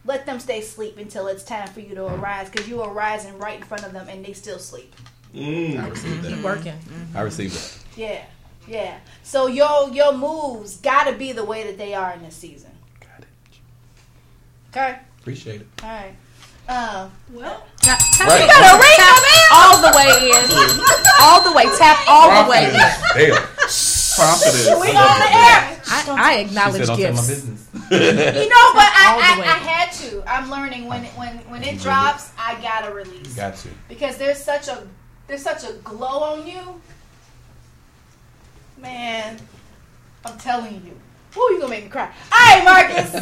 Let them stay sleep until it's time for you to arise, because you are rising right in front of them and they still sleep. Mm. I received that. Keep working. Mm-hmm. I received that. Yeah. Yeah, so your your moves gotta be the way that they are in this season. Got it. Okay. Appreciate it. All right. Um. Well, now, tap, right. you gotta right. tap all the way in, all the way, tap all Confidence. The way in. Damn. Confidence. We on the air. I, I acknowledge said, gifts. You know, but I, I, I had to. I'm learning when it, when when it drops, I gotta release. Got you. Because there's such a there's such a glow on you. Man, I'm telling you. Woo, you're going to make me cry. All right, Marcus.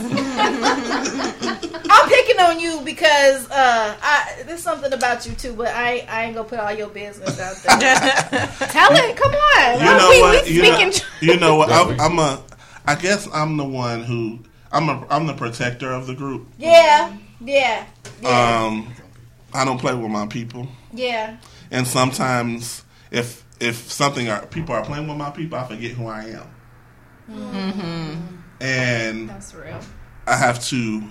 I'm picking on you because uh, I, there's something about you, too, but I, I ain't going to put all your business out there. Tell it. Come on. You know we, what? We you, know, you know what? I'm, I'm a, I guess I'm the one who, I'm a, I'm the protector of the group. Yeah. Yeah. yeah. Um, I don't play with my people. Yeah. And sometimes if... If something are people are playing with my people, I forget who I am, mm-hmm. and that's real. I have to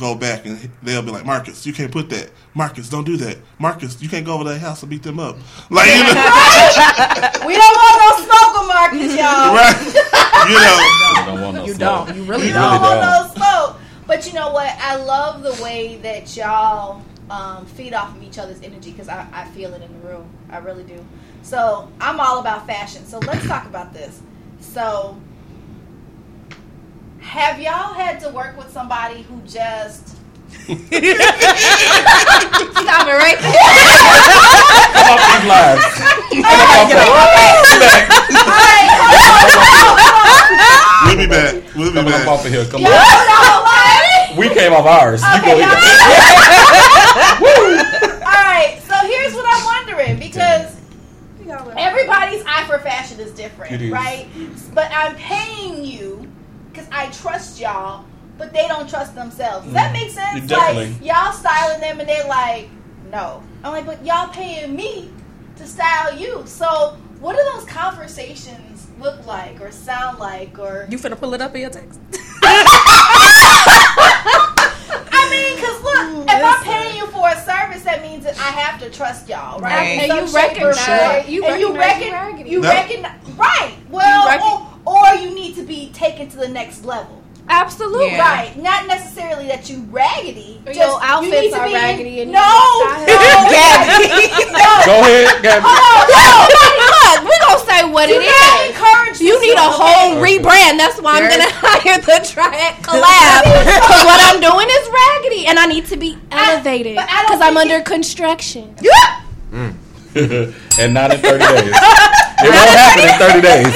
go back, and they'll be like, "Marcus, you can't put that. Marcus, don't do that. Marcus, you can't go over to their house and beat them up." Like, you know, we don't want no smoke with Marcus, y'all. Right? You know, you don't want no you smoke. Don't. You really you don't. don't want no smoke. But you know what? I love the way that y'all um, feed off of each other's energy, because I, I feel it in the room. I really do. So, I'm all about fashion. So, let's talk about this. So, have y'all had to work with somebody who just... Stop it right there. Come off these lines. We'll be back. We'll be back. Off of here. Come on. We came off ours. Okay, you go here. All right. So, here's what I'm wondering. Because... Everybody's eye for fashion is different, is. Right? But I'm paying you because I trust y'all but they don't trust themselves. Does that make sense? Definitely. Like, y'all styling them and they're like, no. I'm like, but y'all paying me to style you. So what do those conversations look like or sound like? Or you finna pull it up in your text? I mean, because look, if I'm paying you for a service, that means that I have to trust y'all, right? right. And, you recognize, right. You and you recognize, you no. recognize, right? Well, you or, or you need to be taken to the next level. Absolutely, yeah. Right. Not necessarily that you raggedy. Just your outfits you are raggedy. In, and no, no, Gabby. No. Go ahead, Gabby. Hold on, look, we're gonna say what it is. Encourage you need a whole okay. rebrand. That's why I'm gonna hire the Triad Collab. Because what I'm doing is raggedy, and I need to be elevated because I'm under it. construction. Yeah. Mm. And not in thirty days. It won't happen in thirty days.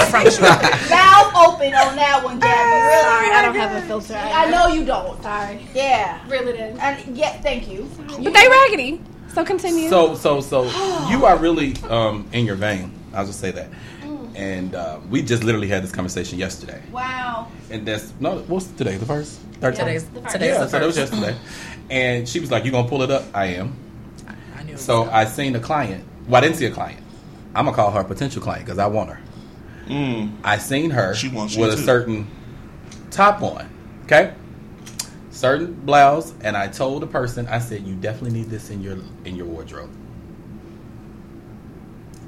Valve open on that one, Gabby. Really? Sorry, I don't have a filter. I know you don't. Sorry. Yeah. Really did. And yeah, thank you. But they raggedy. So continue. So so so you are really um, in your vein. I'll just say that. Mm. And uh, we just literally had this conversation yesterday. Wow. And that's no. What's today? The first. Third yeah, today's the first. Today's yeah, the first. So that was yesterday. And she was like, "You gonna pull it up?" I am. I, I knew. So I seen a client. Well, I didn't see a client. I'm going to call her a potential client because I want her. Mm. I seen her she wants with a too. certain top on, okay? Certain blouse, and I told the person, I said, you definitely need this in your in your wardrobe.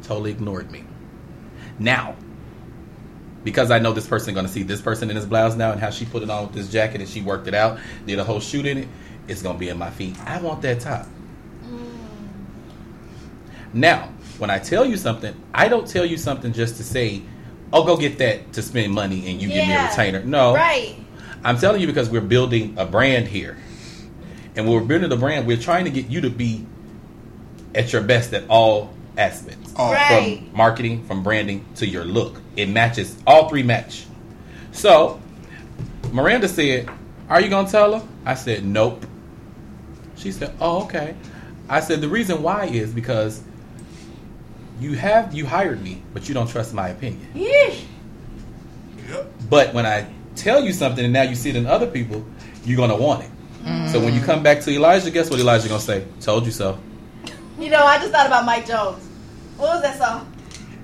Totally ignored me. Now, because I know this person going to see this person in this blouse now and how she put it on with this jacket and she worked it out, did a whole shoot in it, it's going to be in my feet. I want that top. Now, when I tell you something, I don't tell you something just to say, oh, go get that to spend money and you yeah, give me a retainer. No. Right. I'm telling you because we're building a brand here. And when we're building a brand, we're trying to get you to be at your best at all aspects. All right. From marketing, from branding, to your look. It matches. All three match. So, Miranda said, are you going to tell her? I said, nope. She said, oh, okay. I said, the reason why is because You have you hired me, but you don't trust my opinion. Yeah. But when I tell you something and now you see it in other people, you're gonna want it. Mm. So when you come back to Elijah, guess what Elijah's gonna say? Told you so. You know, I just thought about Mike Jones. What was that song?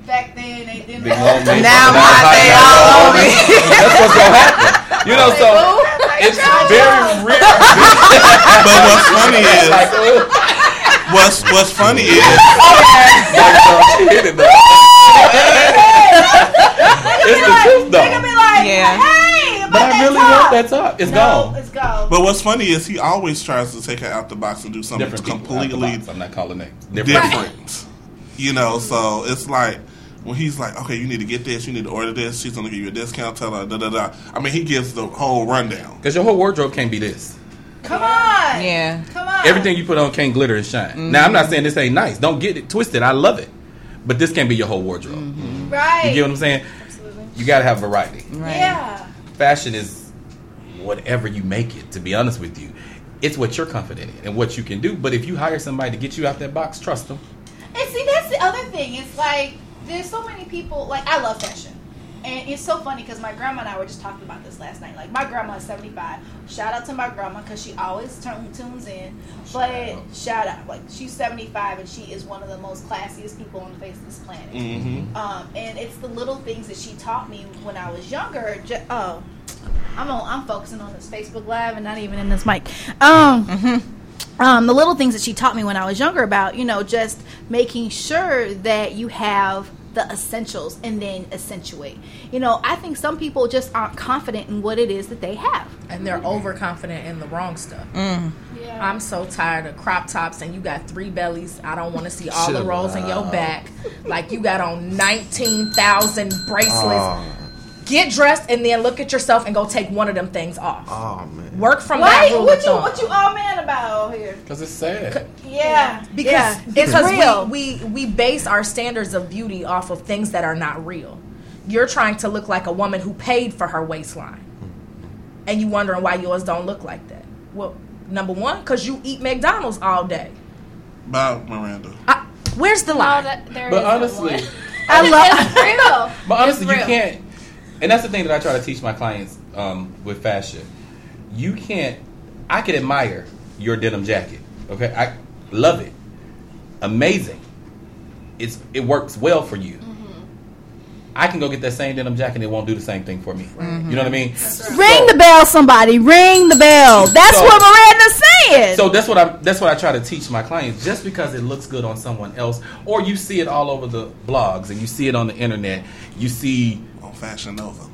Back then they didn't. Now my they all me. That's what's gonna happen. You know, so it's very rare. But what's funny is. What's What's funny is it's the truth though. Be like, yeah. Hey, but I really top. want that top. It's no, gone. It's gone. But what's funny is he always tries to take her out the box and do something different completely. I'm not calling names. Different. different. You know, so it's like when he's like, okay, you need to get this, you need to order this. She's gonna give you a discount. Tell her da da da. I mean, he gives the whole rundown because your whole wardrobe can't be this. Come on. Yeah. Come on. Everything you put on can't glitter and shine. Mm-hmm. Now, I'm not saying this ain't nice. Don't get it twisted. I love it. But this can't be your whole wardrobe. Mm-hmm. Right. You get what I'm saying? Absolutely. You got to have variety. Right. Yeah. Fashion is whatever you make it, to be honest with you. It's what you're confident in and what you can do. But if you hire somebody to get you out that box, trust them. And see, that's the other thing. It's like there's so many people. Like, I love fashion. And it's so funny because my grandma and I were just talking about this last night. Like, my grandma is seventy-five. Shout out to my grandma because she always turn, tunes in. But shout out. shout out. Like, she's seventy-five and she is one of the most classiest people on the face of this planet. Mm-hmm. Um, and it's the little things that she taught me when I was younger. Just, oh, I'm, on, I'm focusing on this Facebook Live and not even in this mic. Um, mm-hmm. um, the little things that she taught me when I was younger about, you know, just making sure that you have the essentials and then accentuate. You know, I think some people just aren't confident in what it is that they have, and they're overconfident in the wrong stuff. Mm. Yeah. I'm so tired of crop tops, and you got three bellies. I don't want to see all Chill the rolls out. in your back. Like, you got on nineteen thousand bracelets. Oh. Get dressed and then look at yourself and go take one of them things off. Oh man! Work from Why? that rule what of you, thumb. What you all man about here? Because it's sad. Yeah. Because yeah. it's real. We, we we base our standards of beauty off of things that are not real. You're trying to look like a woman who paid for her waistline, and you wondering why yours don't look like that. Well, number one, because you eat McDonald's all day. Bye, Miranda. I, where's the lie? No, that, there but is honestly, I love. It's real. But honestly, real. you can't. And that's the thing that I try to teach my clients um, with fashion. you can't, I can admire your denim jacket. Okay. I love it. Amazing. It's, it works well for you. Mm-hmm. I can go get that same denim jacket and it won't do the same thing for me. Mm-hmm. You know what I mean? Ring so, the bell, somebody. Ring the bell. That's so, what Miranda's saying. So that's what I that's what I try to teach my clients. Just because it looks good on someone else, or you see it all over the blogs and you see it on the internet, you see on Fashion Nova.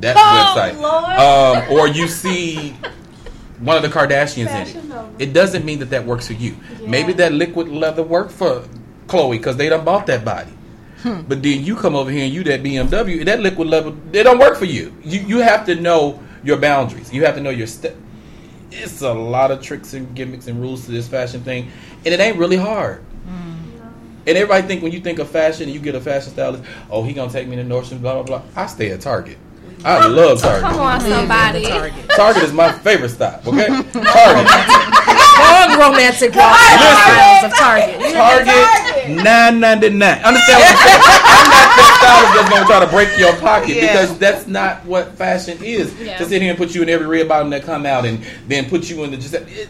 That oh, website. Lord. Um, or you see one of the Kardashians Fashion in it. Nova. It doesn't mean that that works for you. Yeah. Maybe that liquid leather worked for Chloe because they done bought that body. Hmm. But then you come over here and you that B M W, that liquid level, they don't work for you. You you have to know your boundaries. You have to know your step. It's a lot of tricks and gimmicks and rules to this fashion thing, and it ain't really hard. Mm. No. And everybody think when you think of fashion and you get a fashion stylist, oh, he gonna take me to Nordstrom, blah blah blah. I stay at Target. I love Target. Come on, somebody. Target. Target is my favorite stop. Okay, Target. Long romantic lines of Target. Target nine ninety nine. Understand what I'm saying? I'm not that stylist that's gonna try to break your pocket, yeah, because that's not what fashion is. Yeah. To sit here and put you in every red bottom that come out, and then put you in the just it, it,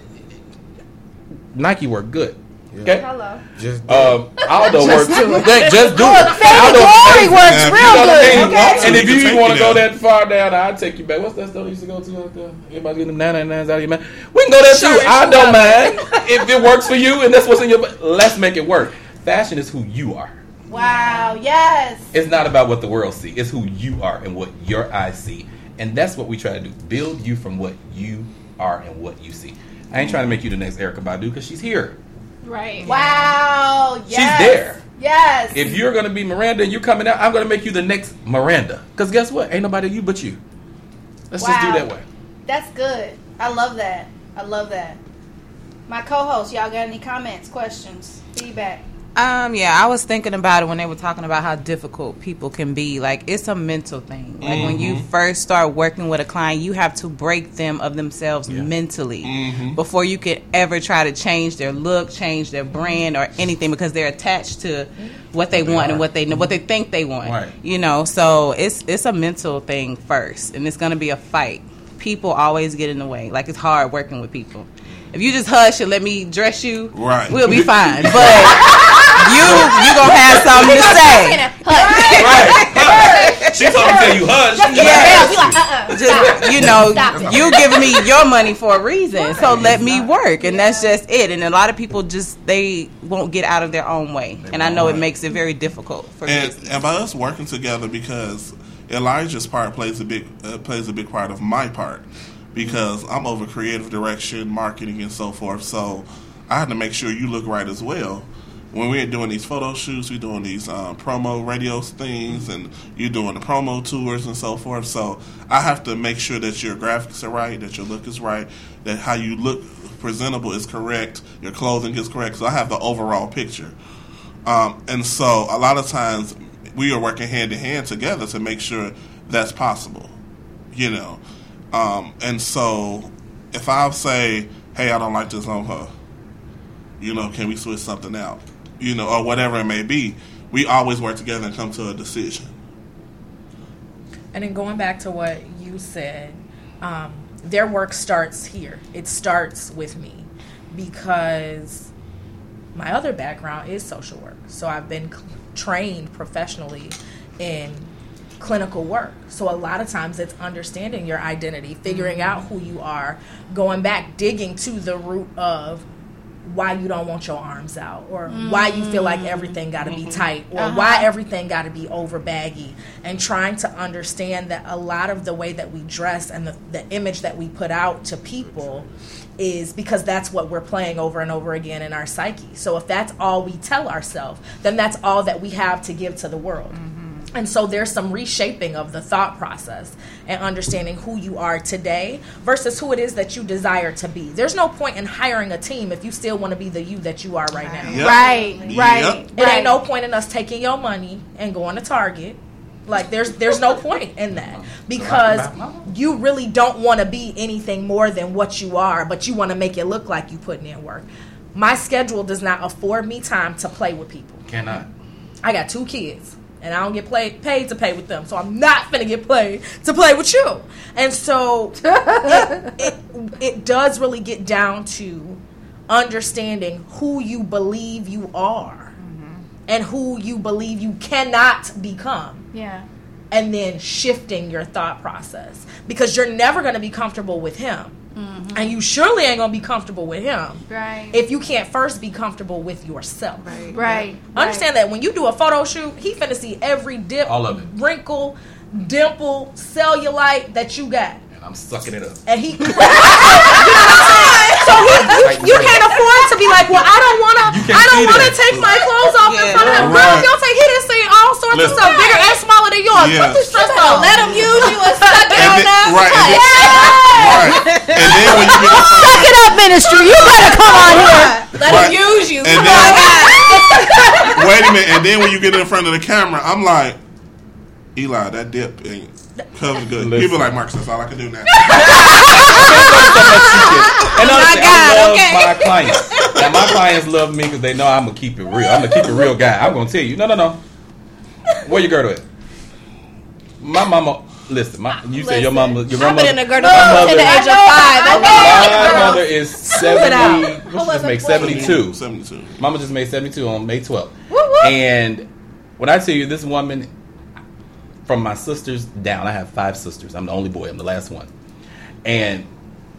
Nike work good. Yeah. Okay. Hello. Just um, Aldo just works. Do it. Just do it. Aldo Glory works real you know good. Okay. And if you, you want to go that far down, I'll take you back. What's that stuff you used to go to out there? Everybody getting them nine nine nines out of your mind. We can go there sure, too. I don't mind if it works for you and that's what's in your. Let's make it work. Fashion is who you are. Wow. Yes. It's not about what the world sees. It's who you are and what your eyes see, and that's what we try to do. Build you from what you are and what you see. I ain't trying to make you the next Erykah Badu because she's here. Right. Wow. Yes. She's there. Yes. If you're going to be Miranda and you're coming out, I'm going to make you the next Miranda. Because guess what? Ain't nobody you but you. Let's wow. just do that way. That's good. I love that. I love that. My co-host, y'all got any comments, questions, feedback? Um, yeah, I was thinking about it when they were talking about how difficult people can be. Like, it's a mental thing. Like, mm-hmm. when you first start working with a client, you have to break them of themselves yeah. mentally mm-hmm. before you can ever try to change their look, change their brand, or anything, because they're attached to what they, what they want are. and what they know, what they think they want. Right. You know, so it's it's a mental thing first, and it's going to be a fight. People always get in the way. Like, it's hard working with people. If you just hush and let me dress you, right. we'll be fine. But... You you gonna have something to say. Right. Right. She's gonna tell you hush. Yeah. You like, uh-uh. Just, you know, Stop. you giving me your money for a reason. So let me work, and yeah. that's just it. And a lot of people just they won't get out of their own way. They and I know work. it makes it very difficult for and, and by us working together, because Elijah's part plays a big uh, plays a big part of my part, because I'm over creative direction, marketing, and so forth. So I had to make sure you look right as well. When we're doing these photo shoots, we're doing these um, promo radio things, and you're doing the promo tours and so forth. So I have to make sure that your graphics are right, that your look is right, that how you look presentable is correct, your clothing is correct. So I have the overall picture. Um, and so a lot of times we are working hand-in-hand together to make sure that's possible, you know. Um, and so if I say, hey, I don't like this on her, you know, can we switch something out? You know, or whatever it may be, we always work together and come to a decision. And then going back to what you said, um, their work starts here. It starts with me, because my other background is social work. So I've been cl- trained professionally in clinical work. So a lot of times it's understanding your identity, figuring out who you are, going back, digging to the root of why you don't want your arms out, or mm. why you feel like everything got to mm-hmm. be tight, or uh-huh. why everything got to be over baggy, and trying to understand that a lot of the way that we dress and the, the image that we put out to people is because that's what we're playing over and over again in our psyche. So if that's all we tell ourselves, then that's all that we have to give to the world. Mm-hmm. And so there's some reshaping of the thought process and understanding who you are today versus who it is that you desire to be. There's no point in hiring a team if you still want to be the you that you are right now. Yep. Right, right. Yep. It right. ain't no point in us taking your money and going to Target. Like, there's there's no point in that, because you really don't want to be anything more than what you are, but you want to make it look like you putting in work. My schedule does not afford me time to play with people. Cannot. I got two kids. and I don't get play, paid to play with them, so I'm not finna get paid to play with you. And so it, it it does really get down to understanding who you believe you are, mm-hmm. and who you believe you cannot become. Yeah. And then shifting your thought process, because you're never going to be comfortable with him. Mm-hmm. And you surely ain't going to be comfortable with him. Right. If you can't first be comfortable with yourself. Right. Right. Understand right. that when you do a photo shoot, he finna see every dip, all of it. Wrinkle, dimple, cellulite that you got. And I'm sucking it up. And he... you know what I'm saying? So he, you, you can't afford to be like, well, I don't want to I don't want to take my clothes off yeah. in front of him. Right. Bro, y'all take he didn't see all sorts Listen. Of stuff, bigger and smaller than yours. Yeah. Put the stress on. Let him use you and suck it on up. Right. Right. And then when you get suck it up ministry, you better come on here. Let right. him use you. And then, wait a minute. And then when you get in front of the camera, I'm like, Eli, that dip ain't covered good. Listen. People like, Marcus, that's all I can do now. And honestly, oh I love okay. my clients. And my clients love me because they know I'm gonna keep it real. I'm gonna keep it real, guy. I'm gonna tell you, no, no, no. Where your girdle at? My mama. Listen, my, you listen, said your mama. Your I've been in a girdle since the age of five. My, my, my mother is seventy. She just made seventy-two. Seventy-two. Mama just made seventy-two on May twelfth. Woo, woo. And when I tell you, this woman, from my sisters down, I have five sisters. I'm the only boy. I'm the last one. And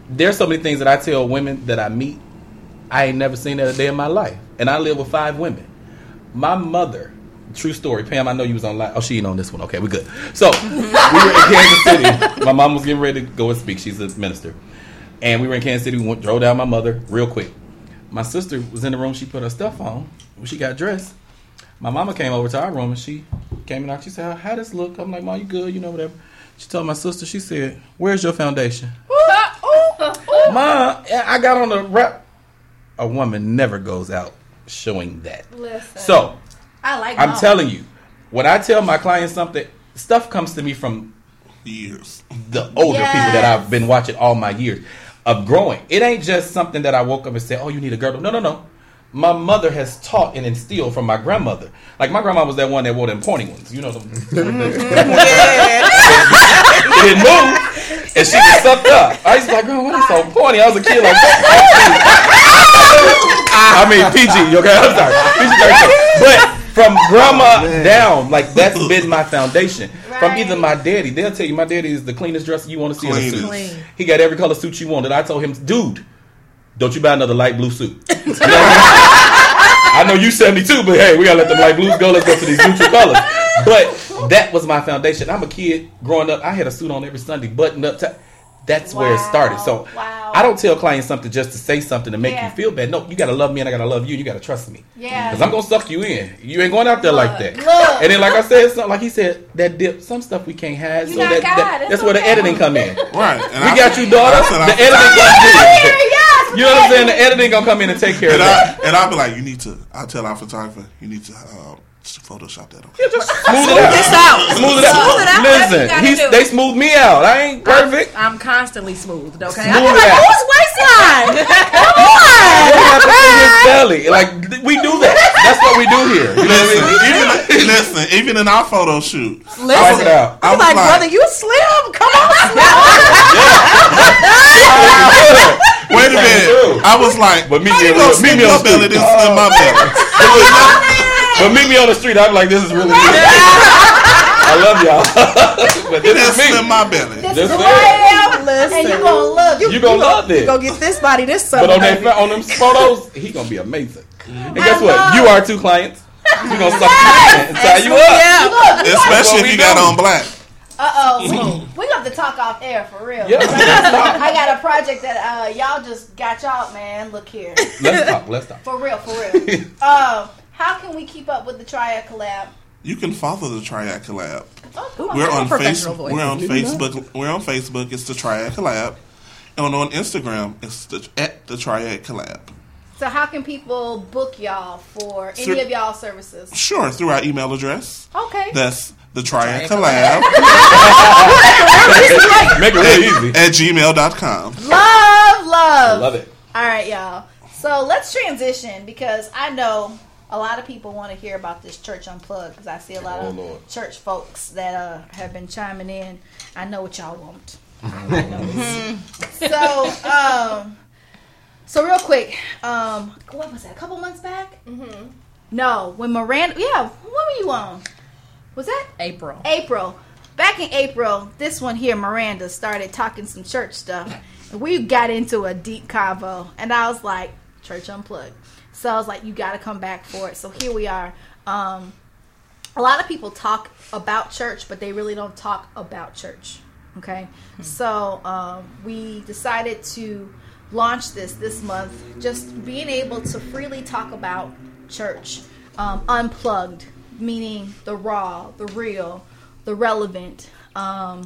there's so many things that I tell women that I meet, I ain't never seen that a day in my life. And I live with five women. My mother, true story, Pam, I know you was on live. Oh, she ain't on this one. Okay, we're good. So we were in Kansas City. My mom was getting ready to go and speak. She's a minister. And we were in Kansas City. We went, drove down my mother real quick. My sister was in the room. She put her stuff on. When she got dressed, my mama came over to our room, and she came and knocked. She said, how does this look? I'm like, Mom, you good? You know, whatever. She told my sister, she said, where's your foundation? Ma, I got on the wrap. A woman never goes out showing that. Listen, so, I like I'm mom. telling you, when I tell my clients something, stuff comes to me from years. The older yes. people that I've been watching all my years of growing. It ain't just something that I woke up and said, oh, you need a girdle. No, no, no. My mother has taught and instilled from my grandmother. Like, my grandma was that one that wore them pointy ones. You know them. Mm-hmm. Yeah. And she was sucked up. I used to be like, girl, why are you so pointy? I was a kid like I mean, P G, okay? I'm sorry. P G thirteen. But from grandma oh, down, like, that's been my foundation. Right. From either my daddy. They'll tell you, my daddy is the cleanest dresser you want to see Clean. in a suit. Clean. He got every color suit you wanted. I told him, dude, don't you buy another light blue suit. You know what I mean? I know you seventy-two, but hey, we got to let them light blues go. Let's go to these neutral colors. But that was my foundation. I'm a kid growing up. I had a suit on every Sunday, button up. T- that's wow. where it started. So wow. I don't tell clients something just to say something to make yeah. you feel bad. No, you got to love me, and I got to love you, and you got to trust me. Yeah. Because I'm going to suck you in. You ain't going out there look, like that. Look. And then like I said, something, like he said, that dip, some stuff we can't hide. You so that, that, that's okay. where the editing come in. Right. And we I got you, daughter. The editing comes in. You know what I'm saying? The editing going to come in and take care and of that. I, and I'll be like, you need to, I'll tell our photographer, you need to, um, Photoshop that. Okay. Yeah, just smooth it out. This out. Smooth it out. Smooth it out. Listen, he's, they smooth me out. I ain't perfect. I'm, I'm constantly smoothed. Okay, smooth I'm like, out. Who's waistline? Come on. What happened to his belly? Like we do that. That's what we do here. You know what I mean? Even, listen, even in our photo shoot, listen. I was, out. I was like, like, brother, you slim. Come on, slim. Wait a minute. I was like, but meet me on belly. This is my belly. But meet me on the street. I'm like, this is really me. I love y'all. But this That's is me. In my belly. This, this is right. Listen. And you gonna love. You, you, you gonna love this. You gonna get this body this summer. But on them on them photos, he gonna be amazing. And I guess what? Love. You are two clients. We gonna suck you in and tie you up. Yeah. Especially if you got on black. Uh oh, we have to talk off air for real. Yep. I got a project that uh, y'all just got y'all man. Look here. Let's talk. Let's talk. For real. For real. Um. uh, How can we keep up with the Triad Collab? You can follow the Triad Collab. Oh, cool. We're, on face- we're on you Facebook. We're on Facebook. It's the Triad Collab. And on Instagram, it's the, at the Triad Collab. So how can people book y'all for any Sur- of y'all services? Sure, through our email address. Okay. That's the Triad, Triad Collab. collab. Make it really easy. At gmail dot com. Love, love. I love it. All right, y'all. So let's transition because I know... a lot of people want to hear about this Church Unplugged, because I see a lot oh, of Lord. church folks that uh, have been chiming in. I know what y'all want. so, um, so real quick, um, what was that? A couple months back? Mm-hmm. No, when Miranda, yeah, when were you on? Was that April? April. Back in April, this one here, Miranda, started talking some church stuff. And we got into a deep convo, and I was like, Church Unplugged. So I was like, you got to come back for it. So here we are. Um, a lot of people talk about church, but they really don't talk about church. Okay? Mm-hmm. So um, we decided to launch this this month, just being able to freely talk about church, um, unplugged, meaning the raw, the real, the relevant, um,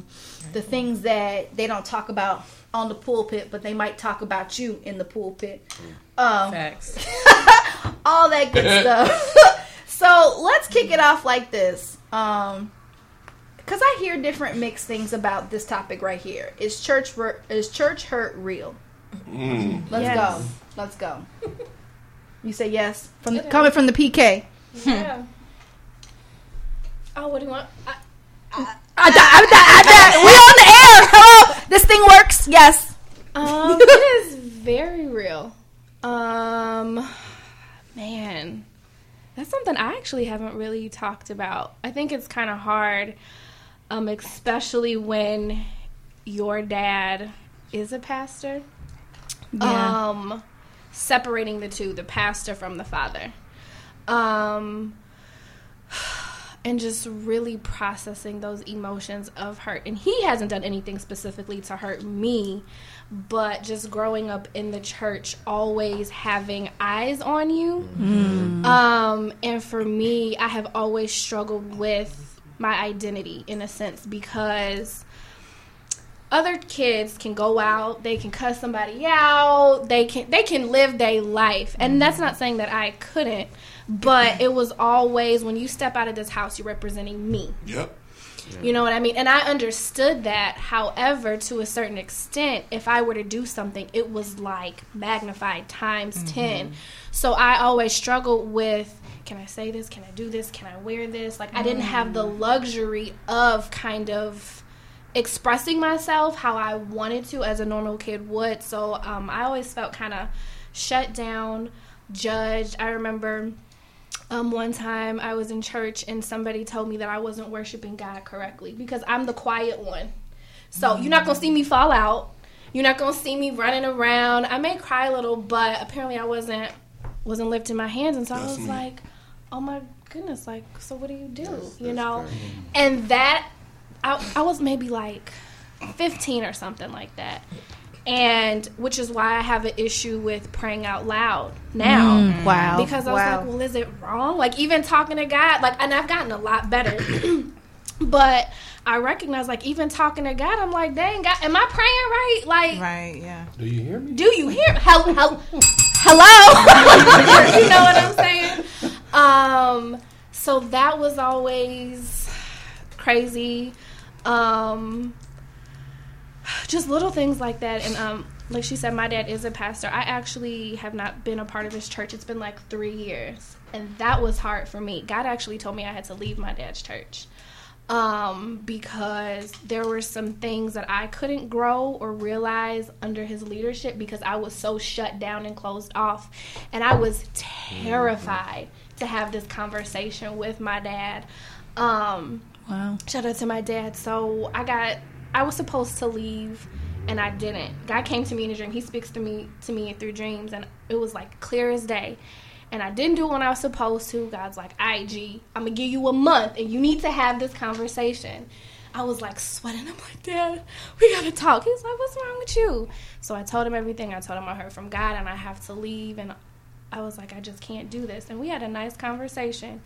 the things that they don't talk about on the pulpit, but they might talk about you in the pulpit. Um, Facts. All that good stuff. So let's kick it off like this. Um, because I hear different mixed things about this topic right here. Is church, re- is church hurt real? Mm. Let's yes. go. Let's go. You say yes? From the, coming from the P K. Yeah. Oh, what do you want? I, I, I, I, I, we on the air. Hello. This thing works. Yes. Um, it is very real. Um, man, that's something I actually haven't really talked about. I think it's kind of hard, um, especially when your dad is a pastor. Yeah. Um, separating the two, the pastor from the father. Um. And just really processing those emotions of hurt. And he hasn't done anything specifically to hurt me, but just growing up in the church, always having eyes on you. Mm. Um, and for me, I have always struggled with my identity, in a sense, because other kids can go out, they can cuss somebody out, they can they can live their life. And that's not saying that I couldn't. But it was always, when you step out of this house, you're representing me. Yep. Yeah. You know what I mean? And I understood that. However, to a certain extent, if I were to do something, it was like magnified times mm-hmm. ten. So I always struggled with, can I say this? Can I do this? Can I wear this? Like, I didn't have the luxury of kind of expressing myself how I wanted to as a normal kid would. So um, I always felt kind of shut down, judged. I remember... Um, one time I was in church and somebody told me that I wasn't worshiping God correctly because I'm the quiet one. So you're not going to see me fall out. You're not going to see me running around. I may cry a little, but apparently I wasn't wasn't lifting my hands. And so that's I was me. like, oh, my goodness. Like, so what do you do? That's, that's you know? Crazy. And that, I, I was maybe like fifteen or something like that. And which is why I have an issue with praying out loud now. Mm, wow. Because I was wow. like, well, is it wrong? Like, even talking to God, like, and I've gotten a lot better. But I recognize, like, even talking to God, I'm like, dang, God, am I praying right? Like, right, yeah. Do you hear me? Do you hear me? Hello? Hello? You know what I'm saying? Um, so that was always crazy. Um... Just little things like that. And um, like she said, my dad is a pastor. I actually have not been a part of his church. It's been like three years. And that was hard for me. God actually told me I had to leave my dad's church um, because there were some things that I couldn't grow or realize under his leadership because I was so shut down and closed off. And I was terrified to have this conversation with my dad. Um, wow. Shout out to my dad. So I got... I was supposed to leave, and I didn't. God came to me in a dream. He speaks to me to me through dreams, and it was, like, clear as day. And I didn't do it when I was supposed to. God's like, all right, G, I'm going to give you a month, and you need to have this conversation. I was, like, sweating. I'm like, Dad, we got to talk. He's like, what's wrong with you? So I told him everything. I told him I heard from God, and I have to leave. And I was like, I just can't do this. And we had a nice conversation.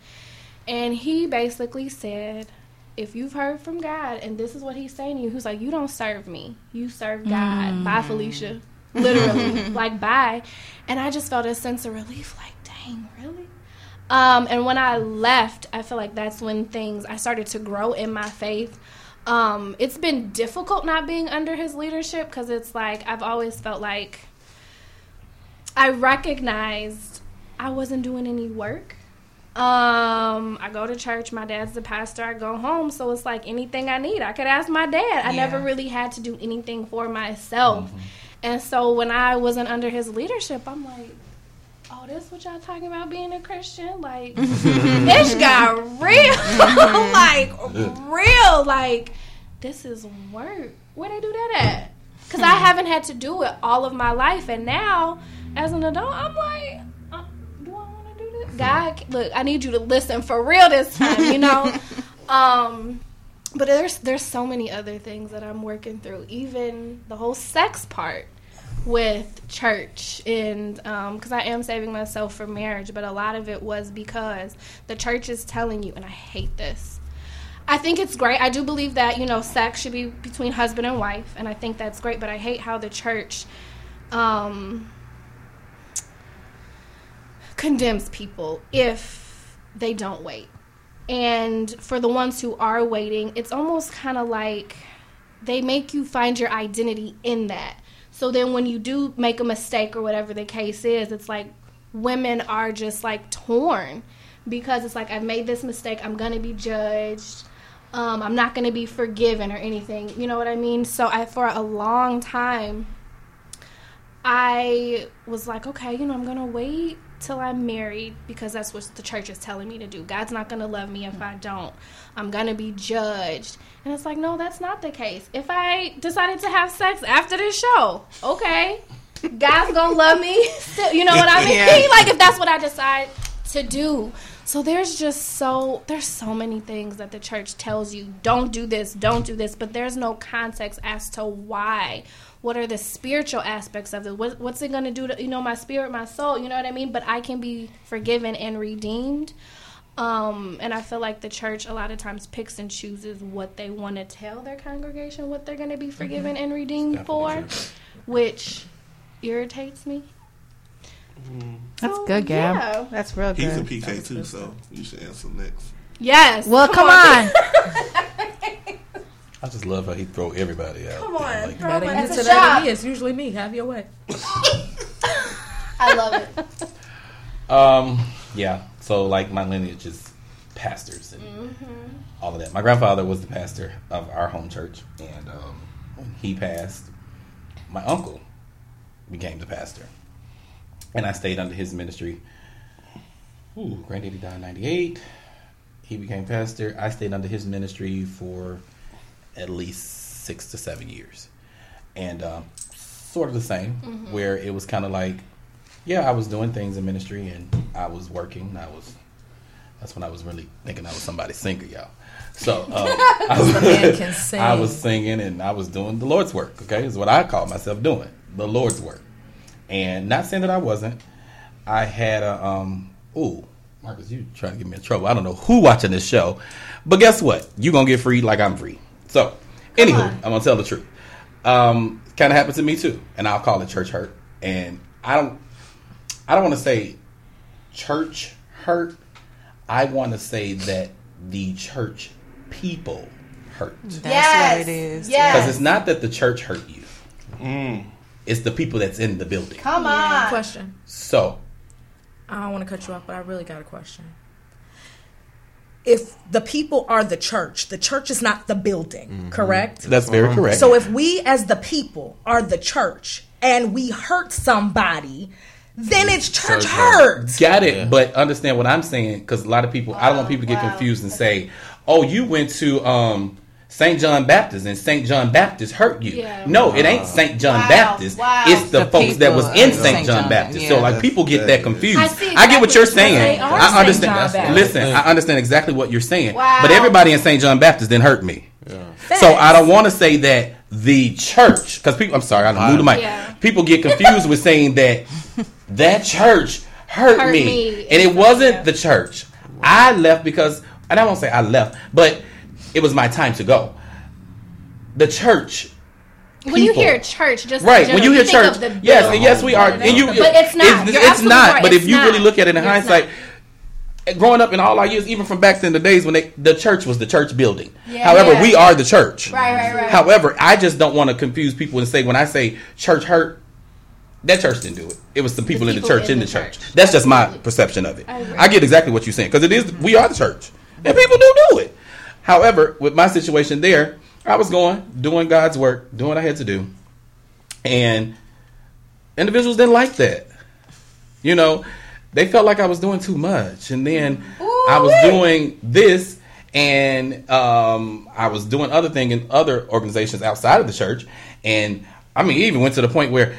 And he basically said... if you've heard from God and this is what he's saying to you, he's like, you don't serve me. You serve God. Mm. Bye, Felicia. Literally. Like, bye. And I just felt a sense of relief, like, dang, really? Um, and when I left, I feel like that's when things, I started to grow in my faith. Um, it's been difficult not being under his leadership because it's like, I've always felt like I recognized I wasn't doing any work. Um, I go to church. My dad's the pastor. I go home. So it's like anything I need, I could ask my dad. I yeah. never really had to do anything for myself. Mm-hmm. And so when I wasn't under his leadership, I'm like, oh, this what y'all talking about being a Christian? Like, this got real. Like, real. Like, this is work. Where they do that at? Because I haven't had to do it all of my life. And now, as an adult, I'm like, God, look, I need you to listen for real this time, you know? um, but there's there's so many other things that I'm working through, even the whole sex part with church. And um, 'cause I am saving myself for marriage, but a lot of it was because the church is telling you, and I hate this. I think it's great. I do believe that, you know, sex should be between husband and wife, and I think that's great, but I hate how the church... Um, condemns people if they don't wait. And for the ones who are waiting, it's almost kind of like they make you find your identity in that. So then when you do make a mistake or whatever the case is, it's like women are just like torn because it's like, I've made this mistake. I'm going to be judged. Um, I'm not going to be forgiven or anything. You know what I mean? So I, for a long time, I was like, okay, you know, I'm going to wait till I'm married because that's what the church is telling me to do. God's not going to love me if I don't. I'm going to be judged. And it's like, no, that's not the case. If I decided to have sex after this show, okay, God's going to love me still. You know what I mean? Yeah. Like, if that's what I decide to do. So there's just so, there's so many things that the church tells you, don't do this, don't do this, but there's no context as to why. What are the spiritual aspects of it? What, what's it going to do to, you know, my spirit, my soul, you know what I mean? But I can be forgiven and redeemed. Um, and I feel like the church a lot of times picks and chooses what they want to tell their congregation, what they're going to be forgiven mm-hmm. and redeemed for, true. Which irritates me. Mm. That's so, good, Gab. Yeah. That's real good. He's a P K that's too, so you should answer next. Yes. Well, come, come on. on. I just love how he throw everybody out. Come on, like, throw my answer that it is usually me. Have your way. I love it. Um, yeah. So like my lineage is pastors and mm-hmm. all of that. My grandfather was the pastor of our home church, and um, when he passed, my uncle became the pastor, and I stayed under his ministry. Ooh, granddaddy died in ninety-eight. He became pastor. I stayed under his ministry for at least six to seven years. And um, sort of the same, mm-hmm. where it was kind of like, yeah, I was doing things in ministry and I was working. I was, that's when I was really thinking I was somebody's singer, y'all. So um, I, was, man can sing. I was singing and I was doing the Lord's work, okay? Is what I call myself doing, the Lord's work. And not saying that I wasn't. I had a, um, ooh, Marcus, you trying to get me in trouble. I don't know who watching this show, but guess what? You're going to get free like I'm free. So, Come anywho, on. I'm going to tell the truth. Um, kind of happened to me, too. And I'll call it church hurt. And I don't I don't want to say church hurt. I want to say that the church people hurt. That's yes. what it is. Because yes. it's not that the church hurt you. Mm. It's the people that's in the building. Come on. Question. So. I don't want to cut you off, but I really got a question. If the people are the church, the church is not the building, mm-hmm. correct? That's very correct. So if we as the people are the church and we hurt somebody, then it's church, church hurt. hurt. Got it, yeah. But understand what I'm saying, because a lot of people, oh, I don't want people to get wow. confused and say, oh, you went to um, Saint John Baptist and Saint John Baptist hurt you. Yeah. No, wow. it ain't Saint John wow. Baptist. Wow. It's the, the folks that was in Saint John, John Baptist. Yeah. So like people get that confused. I see. I get what you're saying. I understand. Listen, I understand exactly what you're saying. Wow. But everybody in Saint John Baptist didn't hurt me. Yeah. So I don't want to say that the church, because people, I'm sorry, I'm new to my, yeah. people get confused with saying that that church hurt, hurt me. me. And it wasn't yeah. the church. I left because, and I won't say I left, but it was my time to go. The church. People. When you hear church, just right. When you hear you church, yes, yes, we are. And you, but it's not. It's, it's not. Right. But it's if you not. really look at it in it's hindsight, not. growing up in all our years, even from back in the days when they, the church was the church building. Yeah, However, yeah. we are the church. Right, right, right. However, I just don't want to confuse people and say when I say church hurt, That church didn't do it. It was the people, the people in the church in, in the, the church. church. That's just my perception of it. I, I get exactly what you're saying, because it is, we are the church, and people do do it. However, with my situation there, I was going, doing God's work, doing what I had to do, and individuals didn't like that. You know, they felt like I was doing too much, and then Ooh, I was wait. doing this, and um, I was doing other things in other organizations outside of the church, and I mean, it even went to the point where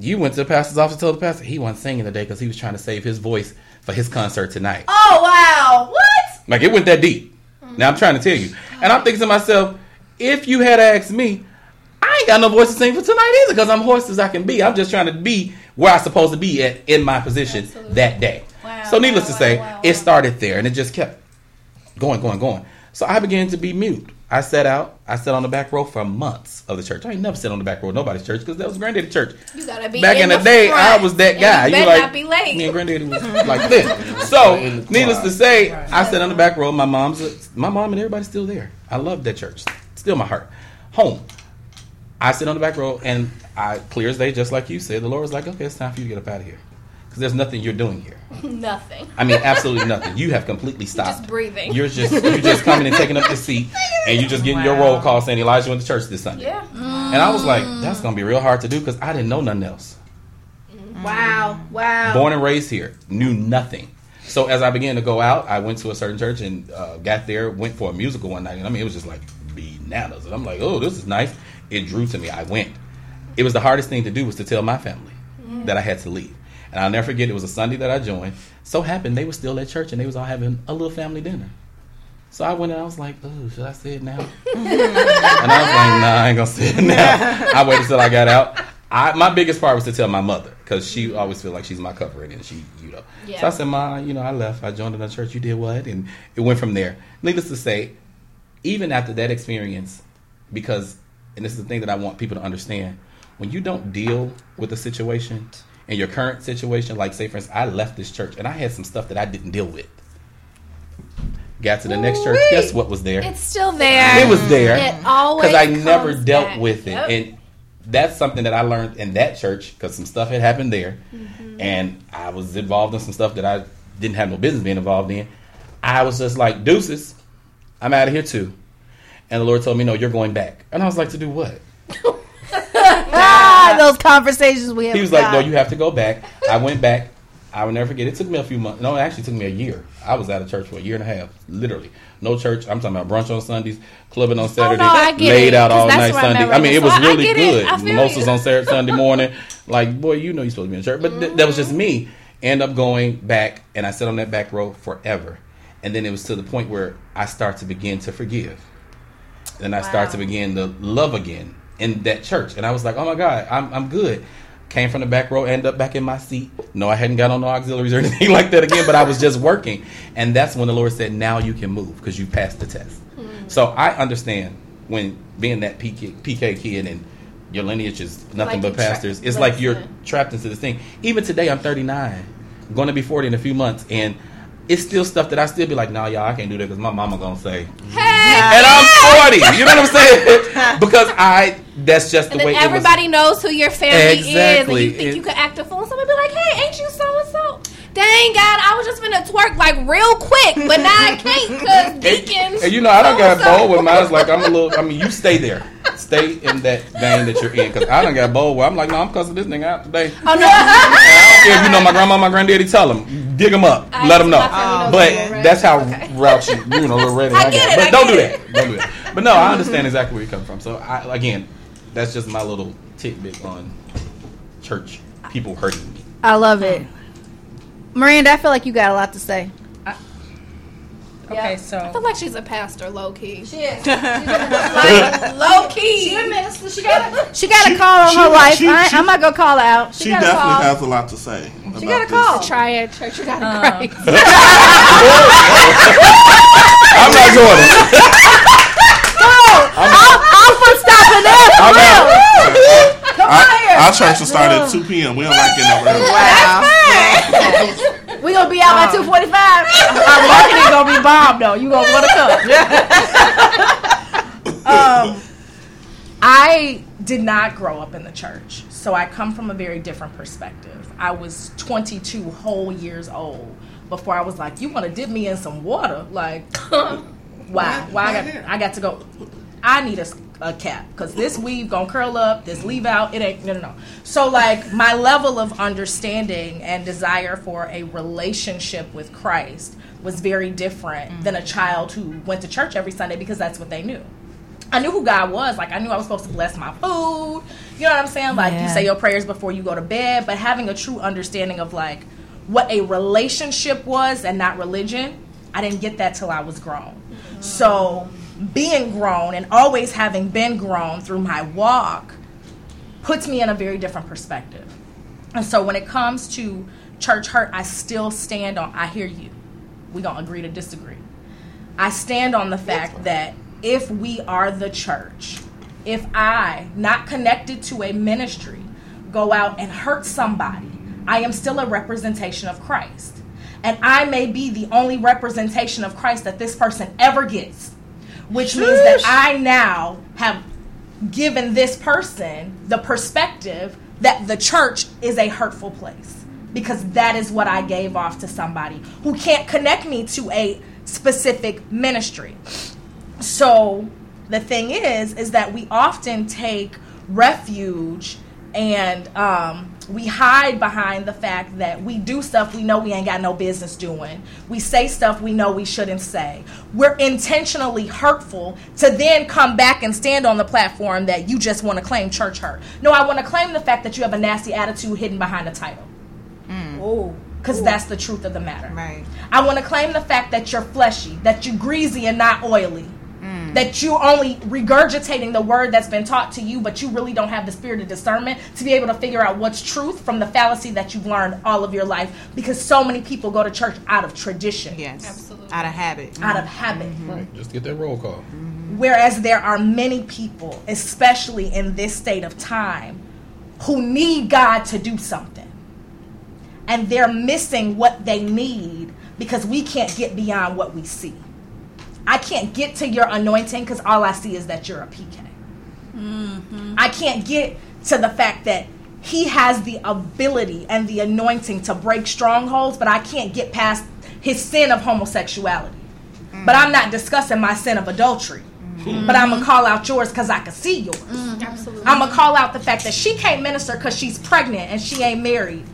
you went to the pastor's office and told the pastor he wasn't singing today because he was trying to save his voice for his concert tonight. Oh, wow. What? Like, it went that deep. Mm-hmm. Now, I'm trying to tell you. And I'm thinking to myself, if you had asked me, I ain't got no voice to sing for tonight either, because I'm hoarse as I can be. I'm just trying to be where I'm supposed to be at in my position Absolutely. that day. Wow, so needless wow, to say, wow, wow, it started there, and it just kept going, going, going. So I began to be mute. I sat out. I sat on the back row for months of the church. I ain't never sat on the back row of nobody's church, because that was Granddaddy's church. You gotta be back in, in the, the day. Front. I was that and guy. You, you better like, not be late. Me and Granddaddy was like this. So, needless to say, right. I sat on the back row. My mom's, a, my mom and everybody's still there. I love that church. Still my heart. Home. I sit on the back row, and I clear as day, just like you said. The Lord was like, "Okay, it's time for you to get up out of here, because there's nothing you're doing here." Nothing. I mean, absolutely nothing. You have completely stopped. You're just breathing. You're just you're just coming and taking up the seat, and you're just getting wow. your roll call saying Elijah went to church this Sunday. Yeah. Mm. And I was like, that's gonna be real hard to do, because I didn't know nothing else. Wow. Wow. Born and raised here, knew nothing. So as I began to go out, I went to a certain church and uh, got there, went for a musical one night, and I mean, it was just like bananas. And I'm like, oh, this is nice. It drew to me. I went. It was the hardest thing to do was to tell my family mm. that I had to leave. And I'll never forget, it was a Sunday that I joined. So happened they were still at church, and they was all having a little family dinner. So I went, and I was like, oh, should I say it now? And I was like, nah, I ain't going to say it now. I waited until I got out. I, my biggest part was to tell my mother, because she always feel like she's my cover, and she, you know. Yeah. So I said, Ma, you know, I left. I joined another church. You did what? And it went from there. Needless to say, even after that experience, because, and this is the thing that I want people to understand, when you don't deal with a situation, in your current situation, like, say, for instance, I left this church, and I had some stuff that I didn't deal with. Got to the Ooh, next church. Wait. Guess what was there? It's still there. It was there. It always Because I never dealt back. with it. Yep. And that's something that I learned in that church, because some stuff had happened there. Mm-hmm. And I was involved in some stuff that I didn't have no business being involved in. I was just like, deuces, I'm out of here, too. And the Lord told me, no, you're going back. And I was like, to do what? Ah, those conversations we had. He was like, no, you have to go back. I went back. I will never forget. It took me a few months. No, it actually took me a year. I was out of church for a year and a half, literally. No church. I'm talking about brunch on Sundays, clubbing on Saturday, oh, no, I get laid it. out all night Sunday. I, I mean, it was really good. Mimosas on Saturday, Sunday morning. Like, boy, you know you're supposed to be in church. But mm-hmm. th- that was just me. End up going back, and I sat on that back row forever. And then it was to the point where I start to begin to forgive. Then I wow. start to begin to love again. In that church. And I was like, oh my God, I'm I'm good. Came from the back row, ended up back in my seat. No, I hadn't got on no auxiliaries or anything like that again, but I was just working. And that's when the Lord said, now you can move, because you passed the test. Mm. So I understand when being that P K, P K kid and your lineage is nothing like but pastors, tra- it's like you're it. trapped into this thing. Even today, I'm thirty-nine, going to be forty in a few months, and it's still stuff that I still be like, nah, y'all, I can't do that, because my mama gonna say, hey, and I'm forty. You know what I'm saying? Because I, that's just and the way it is. Everybody knows who your family exactly. is, and you think it, you could act a fool. Somebody be like, hey, ain't you so and so? Dang, God, I was just finna twerk like real quick, but now I can't, because deacons. And, and you know, I done got bold with mine. It's like, I'm a little, I mean, you stay there. Stay in that vein that you're in, because I done got bold where I'm like, no, I'm cussing this nigga out today. Oh, no. I don't care if you know my grandma, my granddaddy, tell them. Dig them up. I let them know. Oh, but okay. that's how okay. route you, you know, little red. I, I get it. But I don't, get do it. That. don't do that. But no, I understand exactly where you come from. So, I, again, that's just my little tidbit on church people hurting me. I love it. Miranda, I feel like you got a lot to say. Okay, yep. So I feel like she's a pastor, low key. She is. She's like, low key. She a minister. She got. She got a call on she, her she, life. She, I, she, I'm not gonna call her out. She, she definitely call. has a lot to say. She got a call. Triad Church. You got a Christ. I'm not going. No, I'm all for stopping that. I'm out. Come on here. Our church will start at two p.m. We don't like getting up early. Wow. We gonna be out um, by two forty-five. Our marketing gonna be bomb though. You gonna wanna come. um, I did not grow up in the church. So I come from a very different perspective. I was twenty-two whole years old before I was like, you want to dip me in some water? Like, why? Why, why I, got, I got to go. I need a, a cap because this weave going to curl up, this leave out. It ain't, no, no, no. So, like, my level of understanding and desire for a relationship with Christ was very different mm-hmm. than a child who went to church every Sunday because that's what they knew. I knew who God was. Like, I knew I was supposed to bless my food. You know what I'm saying? Like, yeah. you say your prayers before you go to bed. But having a true understanding of, like, what a relationship was and not religion, I didn't get that till I was grown. Mm-hmm. So being grown and always having been grown through my walk puts me in a very different perspective. And so when it comes to church hurt, I still stand on, I hear you. We don't agree to disagree. I stand on the fact that if we are the church, if I, not connected to a ministry, go out and hurt somebody, I am still a representation of Christ. And I may be the only representation of Christ that this person ever gets, which Sheesh. means that I now have given this person the perspective that the church is a hurtful place, because that is what I gave off to somebody who can't connect me to a specific ministry. So the thing is, is that we often take refuge and um, we hide behind the fact that we do stuff we know we ain't got no business doing. We say stuff we know we shouldn't say. We're intentionally hurtful to then come back and stand on the platform that you just want to claim church hurt. No, I want to claim the fact that you have a nasty attitude hidden behind a title. Mm. Oh. Because that's the truth of the matter. Right. I want to claim the fact that you're fleshy, that you're greasy and not oily. That you're only regurgitating the word that's been taught to you, but you really don't have the spirit of discernment to be able to figure out what's truth from the fallacy that you've learned all of your life, because so many people go to church out of tradition. Yes, absolutely. Out of habit. Mm-hmm. Out of habit. Mm-hmm. Right. Just get that roll call. Mm-hmm. Whereas there are many people, especially in this state of time, who need God to do something. And they're missing what they need because we can't get beyond what we see. I can't get to your anointing because all I see is that you're a P K. Mm-hmm. I can't get to the fact that he has the ability and the anointing to break strongholds, but I can't get past his sin of homosexuality. Mm-hmm. But I'm not discussing my sin of adultery. Mm-hmm. But I'm going to call out yours because I can see yours. Mm-hmm. Absolutely. I'm going to call out the fact that she can't minister because she's pregnant and she ain't married.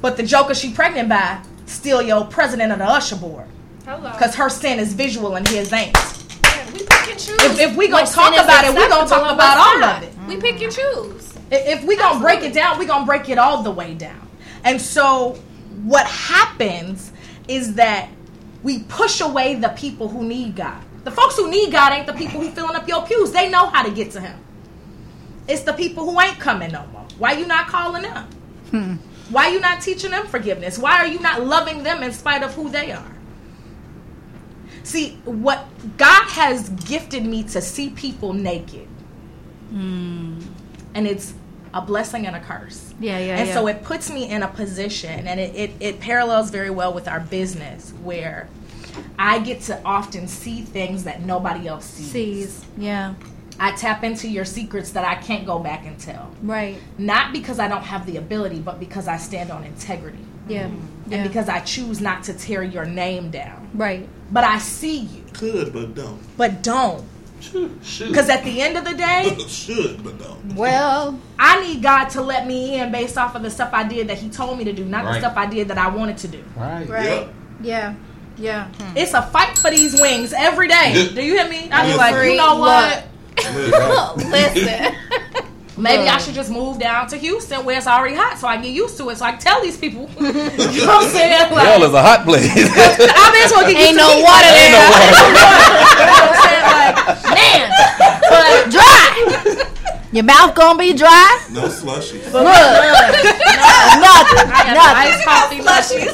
But the joker she pregnant by still your president of the usher board. Because her sin is visual and his ain't. Yeah, we pick and choose. If, if we gonna talk about it, we gonna talk about all of it. Mm-hmm. We pick and choose. If, if we gonna Absolutely. break it down, we gonna break it all the way down. And so what happens is that we push away the people who need God. The folks who need God ain't the people who filling up your pews. They know how to get to him. It's the people who ain't coming no more. Why you not calling them? Hmm. Why you not teaching them forgiveness? Why are you not loving them in spite of who they are? See, what God has gifted me to see people naked. Mm. And it's a blessing and a curse. Yeah, yeah, and yeah. so it puts me in a position, and it, it, it parallels very well with our business, where I get to often see things that nobody else sees. Sees, yeah. I tap into your secrets that I can't go back and tell. Right. Not because I don't have the ability, but because I stand on integrity. Yeah. Mm-hmm. yeah. And because I choose not to tear your name down. Right. But I see you. Could, but don't. But don't. Should. Should. Because at the end of the day. Should, but don't. Well. I need God to let me in based off of the stuff I did that he told me to do, not right. the stuff I did that I wanted to do. Right. Right. Yeah. yeah. Yeah. Hmm. It's a fight for these wings every day. Do you hear me? I be like, you know what? Listen. Maybe I should just move down to Houston where it's already hot so I get used to it. So I can tell these people. You know what I'm saying? Like, hell is a hot place. I mean, so get Ain't, no Ain't no water there. Ain't no water. You know what I'm saying? Like, man. But dry. Your mouth gonna be dry? No slushies. Look. Nothing. I got ice coffee slushies.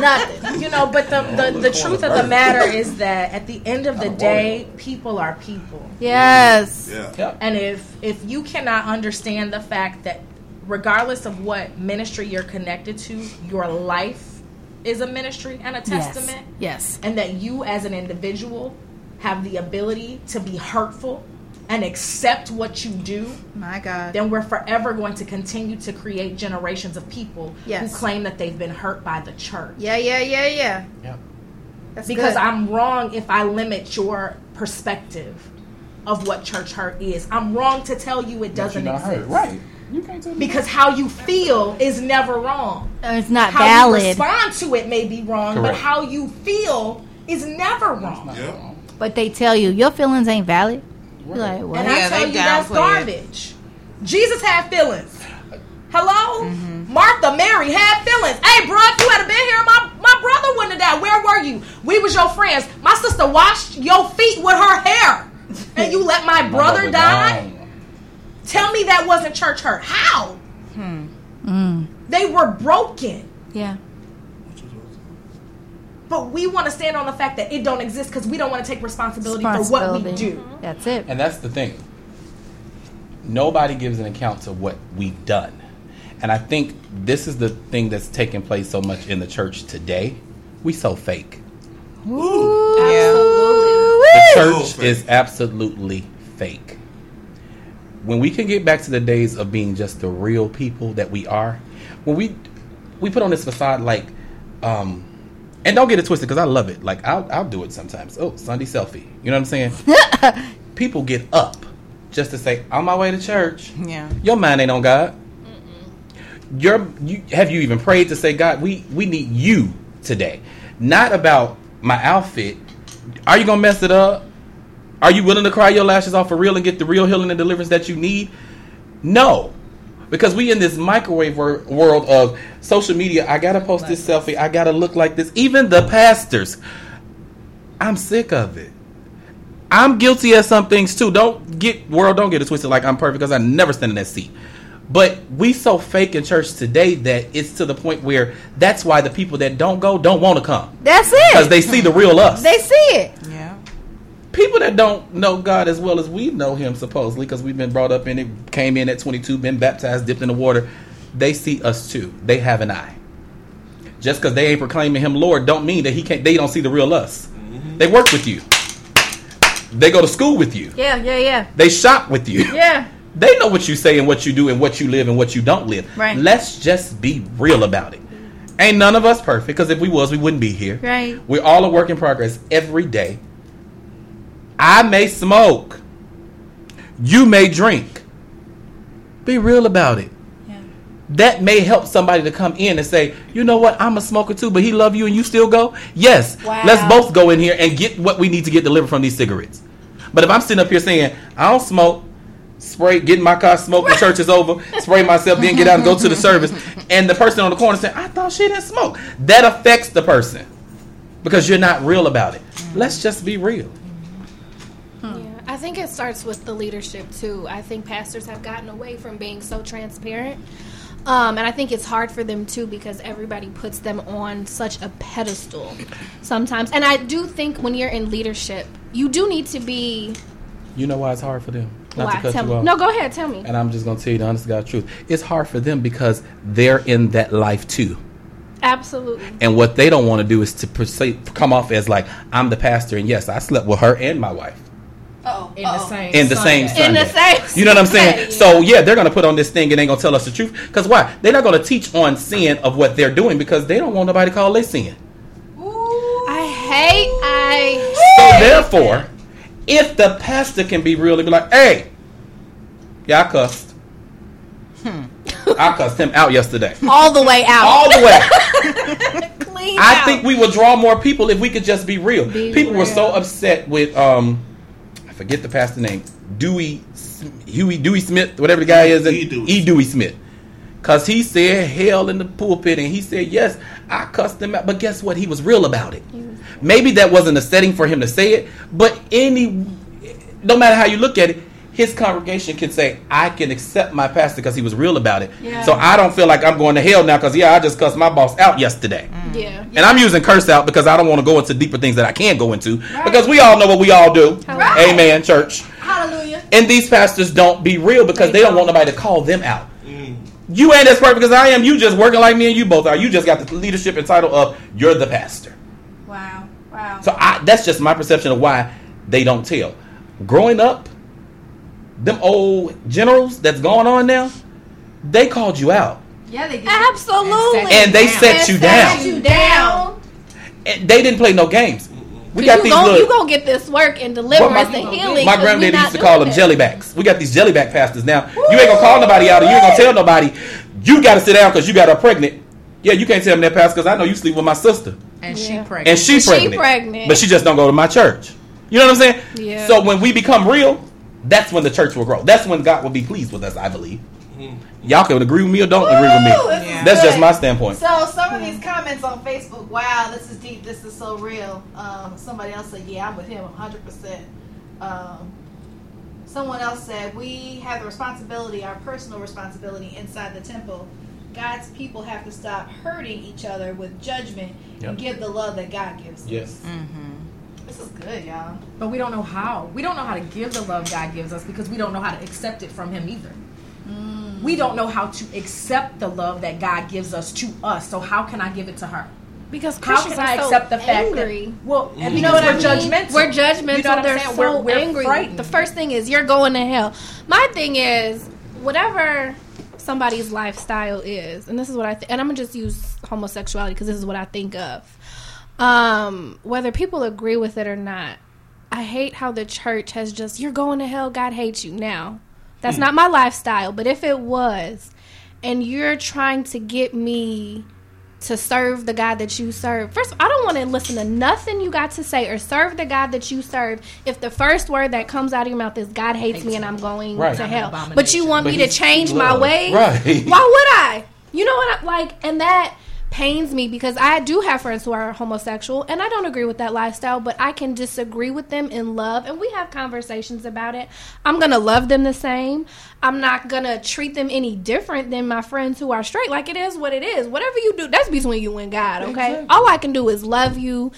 Nothing. You know, but the, the, the, the truth of the matter is that at the end of the day, people are people. Yes. Yeah. And if if you cannot understand the fact that regardless of what ministry you're connected to, your life is a ministry and a testament. Yes. yes. And that you as an individual have the ability to be hurtful and accept what you do, my God, then we're forever going to continue to create generations of people yes. who claim that they've been hurt by the church. Yeah, yeah, yeah, yeah. Yeah. That's because good. I'm wrong if I limit your perspective of what church hurt is. I'm wrong to tell you it doesn't exist. Hurt. Right. You can't tell me because that. How you feel is never wrong. Uh, it's not how valid. How you respond to it may be wrong, correct. But how you feel is never wrong. Yeah. But they tell you your feelings ain't valid. Right. Like, what? And yeah, I tell you that's garbage. It. Jesus had feelings. Hello? Mm-hmm. Martha, Mary had feelings. Hey, bro, if you had been here, my, my brother wouldn't have died. Where were you? We was your friends. My sister washed your feet with her hair. And you let my brother my die? Died. Tell me that wasn't church hurt. How? Hmm. Mm. They were broken. Yeah. But we want to stand on the fact that it don't exist because we don't want to take responsibility, responsibility for what we do. Mm-hmm. That's it. And that's the thing. Nobody gives an account of what we've done. And I think this is the thing that's taking place so much in the church today. We so fake. Ooh, absolutely. The church Ooh. Is absolutely fake. When we can get back to the days of being just the real people that we are, when we we put on this facade like, um, and don't get it twisted because I love it. Like, I'll, I'll do it sometimes. Oh, Sunday selfie. You know what I'm saying? People get up just to say, on my way to church. Yeah. Your mind ain't on God. Your, you, have you even prayed to say, God, we, we need you today? Not about my outfit. Are you going to mess it up? Are you willing to cry your lashes off for real and get the real healing and deliverance that you need? No. Because we in this microwave wor- world of social media. I got to post this selfie. I got to look like this. Even the pastors. I'm sick of it. I'm guilty of some things too. Don't get, world, don't get it twisted like I'm perfect because I never stand in that seat. But we so fake in church today that it's to the point where that's why the people that don't go don't want to come. That's it. Because they see the real us. They see it. Yeah. People that don't know God as well as we know him, supposedly, because we've been brought up in it, came in at twenty-two, been baptized, dipped in the water. They see us too. They have an eye. Just because they ain't proclaiming him Lord don't mean that he can't. They don't see the real us. Mm-hmm. They work with you. They go to school with you. Yeah, yeah, yeah. They shop with you. Yeah. They know what you say and what you do and what you live and what you don't live. Right. Let's just be real about it. Ain't none of us perfect, because if we was, we wouldn't be here. Right. We're all a work in progress every day. I may smoke. You may drink. Be real about it. Yeah. That may help somebody to come in and say, you know what, I'm a smoker too, but he love you and you still go? Yes. Wow. Let's both go in here and get what we need to get delivered from these cigarettes. But if I'm sitting up here saying, I don't smoke, spray, get in my car, smoke, the church is over, spray myself, then get out and go to the service, and the person on the corner saying, I thought she didn't smoke. That affects the person because you're not real about it. Let's just be real. Yeah, I think it starts with the leadership too. I think pastors have gotten away from being so transparent, um, and I think it's hard for them too because everybody puts them on such a pedestal sometimes. And I do think when you're in leadership, you do need to be... You know why it's hard for them? Not to cut you off. No, go ahead, tell me. And I'm just going to tell you the honest to God truth. It's hard for them because they're in that life too. Absolutely. And what they don't want to do is to perceive, come off as like, I'm the pastor, and yes, I slept with her and my wife. Oh, in the same in the same Sunday. In the same You know what I'm saying? So yeah, they're going to put on this thing and they ain't going to tell us the truth. Because why? They're not going to teach on sin of what they're doing because they don't want nobody to call it sin. Ooh. I hate, I hate. So therefore... If the pastor can be real and be like, hey, yeah, I cussed. Hmm. I cussed him out yesterday. All the way out. All the way. Clean I out. Think we would draw more people if we could just be real. Be people real. Were so upset with, um, I forget the pastor name, Dewey, Huey, Dewey Smith, whatever the guy is, in, E. Dewey. E. Dewey Smith. Because he said hell in the pulpit, and he said, yes, I cussed him out. But guess what? He was real about it. Maybe that wasn't a setting for him to say it, but any, no matter how you look at it, his congregation can say, I can accept my pastor because he was real about it. Yeah. So I don't feel like I'm going to hell now because, yeah, I just cussed my boss out yesterday. Mm. Yeah. And I'm using curse out because I don't want to go into deeper things that I can go into. Right. Because we all know what we all do. Right. Amen, church. Hallelujah. And these pastors don't be real because they, they don't want nobody to call them out. You ain't as perfect as I am. You just working like me and you both are. You just got the leadership and title of you're the pastor. Wow. Wow. So I, that's just my perception of why they don't tell. Growing up, them old generals that's going on now, they called you out. Yeah, they did. Absolutely. And they set you down. Set you down. And they didn't play no games. We got you these gonna, little, you gonna get this work and deliverance and healing. My granddaddy used to call them it. jelly backs. We got these jelly back pastors now. Woo! You ain't gonna call nobody out, or you ain't gonna tell nobody you gotta sit down because you got her pregnant. Yeah, you can't tell me that, pastor, because I know you sleep with my sister. And yeah. she pregnant. And she pregnant. She pregnant. But she just don't go to my church. You know what I'm saying? Yeah. So when we become real, that's when the church will grow. That's when God will be pleased with us, I believe. Y'all can agree with me or don't Woo! agree with me. Yeah. That's just my standpoint. So some of these comments on Facebook, wow, this is deep, this is so real. Um, somebody else said, yeah, I'm with him one hundred percent. Um, someone else said, we have the responsibility, our personal responsibility inside the temple. God's people have to stop hurting each other with judgment yep. and give the love that God gives us. Yes. Mm-hmm. This is good, y'all. But we don't know how. We don't know how to give the love God gives us because we don't know how to accept it from him either. Mm. We don't know how to accept the love that God gives us to us. So how can I give it to her? Because Christians how can I accept so the fact angry. that well, mm-hmm. you know what I mean? Judgmental. We're judgmental. You know what They're I'm so we're, we're angry. Frightened. The first thing is you're going to hell. My thing is whatever somebody's lifestyle is, and this is what I think, and I'm gonna just use homosexuality because this is what I think of. Um, whether people agree with it or not, I hate how the church has just, you're going to hell, God hates you. Now, that's not my lifestyle, but if it was, and you're trying to get me to serve the God that you serve, first, I don't want to listen to nothing you got to say or serve the God that you serve if the first word that comes out of your mouth is God hates, hates me and I'm going right. to hell. But you want but me to change love. my ways? Right. Why would I? You know what? I, like, and that pains me because I do have friends who are homosexual and I don't agree with that lifestyle, but I can disagree with them in love and we have conversations about it. I'm going to love them the same. I'm not going to treat them any different than my friends who are straight. Like, it is what it is. Whatever you do, that's between you and God, okay? Exactly. All I can do is love you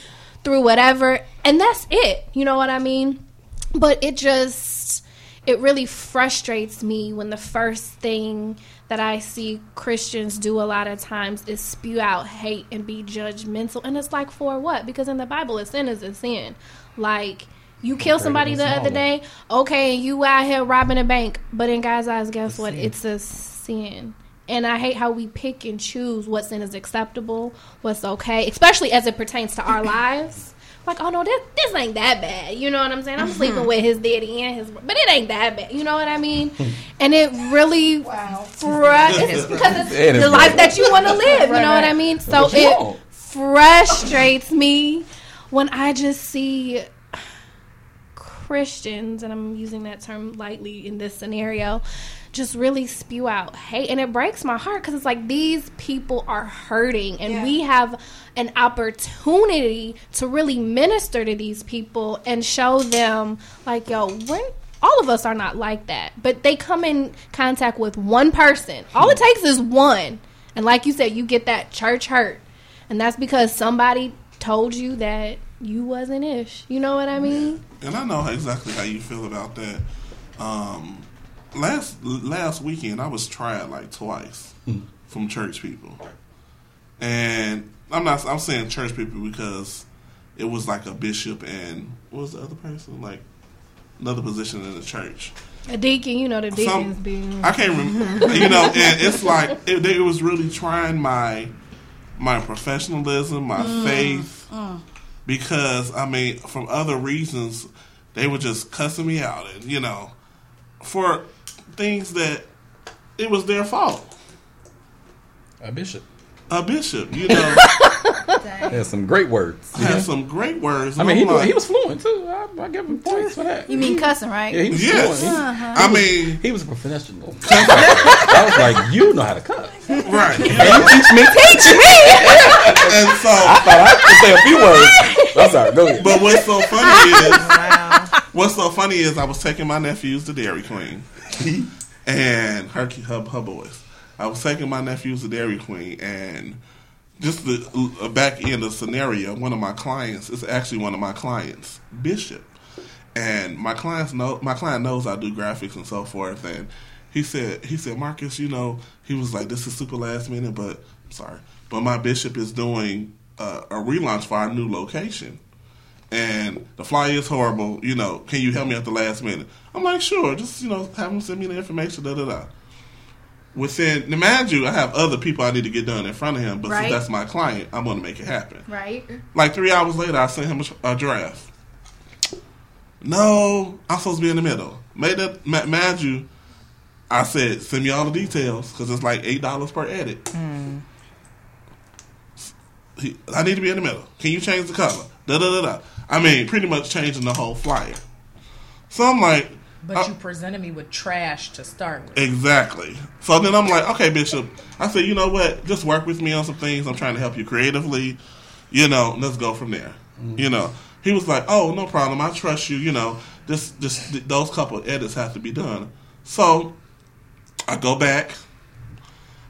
through whatever and that's it. You know what I mean? But it just, it really frustrates me when the first thing that I see Christians do a lot of times is spew out hate and be judgmental. And it's like, for what? Because in the Bible, a sin is a sin. Like, you kill somebody the other day, okay, and you out here robbing a bank. But in God's eyes, guess what? It's a sin. And I hate how we pick and choose what sin is acceptable, what's okay, especially as it pertains to our lives. Like, oh, no, this, this ain't that bad. You know what I'm saying? I'm mm-hmm. sleeping with his daddy and his... But it ain't that bad. You know what I mean? And it really... Wow. Fra- it's because it's it the life that you want to live. Right, you know right. what I mean? So it want. frustrates me when I just see Christians, and I'm using that term lightly in this scenario, just really spew out hate. And it breaks my heart because it's like these people are hurting and yeah. we have an opportunity to really minister to these people and show them like, yo, what? All of us are not like that. But they come in contact with one person. All it takes is one. And like you said, you get that church hurt. And that's because somebody told you that you wasn't ish. You know what I mean? And I know exactly how you feel about that. Um... Last last weekend, I was tried like twice mm. from church people, and I'm not. I'm saying church people because it was like a bishop and what was the other person, like another position in the church, a deacon. You know the deacons Some, being. I can't remember. You know, and it's like it, it was really trying my my professionalism, my mm. faith, mm. because I mean, from other reasons, they were just cussing me out, and you know, for things that it was their fault. A bishop. A bishop, you know. Had some great words. Had yeah. some great words. I mean, he, like, he was fluent, too. I, I give him points for that. You mean cussing, right? Yeah, he was yes. fluent. Uh-huh. I mean... He was, he was a professional. I was like, you know how to cuss. Right. And you teach me. Teach me! And so... I thought I could say a few words. I'm sorry, go ahead. But what's so funny is... Wow. What's so funny is I was taking my nephews to Dairy Queen. And her, her, her boys. I was taking my nephews to Dairy Queen, and just the uh, back end of scenario, one of my clients, it's actually one of my clients, Bishop. And my clients know, my client knows I do graphics and so forth, and he said, he said, Marcus, you know, he was like, this is super last minute, but, I'm sorry, but my Bishop is doing uh, a relaunch for our new location. and the flyer is horrible, you know, can you help me at the last minute? I'm like, sure, just, you know, have them send me the information, da-da-da. Within, now mind you, I have other people I need to get done in front of him, but right. since that's my client, I'm going to make it happen. Right. Like three hours later, I sent him a, a draft. No, I'm supposed to be in the middle. Made that, mind you, I said, send me all the details, because it's like eight dollars per edit. Mm. He, I need to be in the middle. Can you change the color? Da da da da. I mean, pretty much changing the whole flyer. So I'm like... But uh, you presented me with trash to start with. Exactly. So then I'm like, okay, Bishop. I said, you know what? Just work with me on some things. I'm trying to help you creatively. You know, let's go from there. Mm-hmm. You know. He was like, oh, no problem. I trust you. You know, this, this, those couple of edits have to be done. So I go back,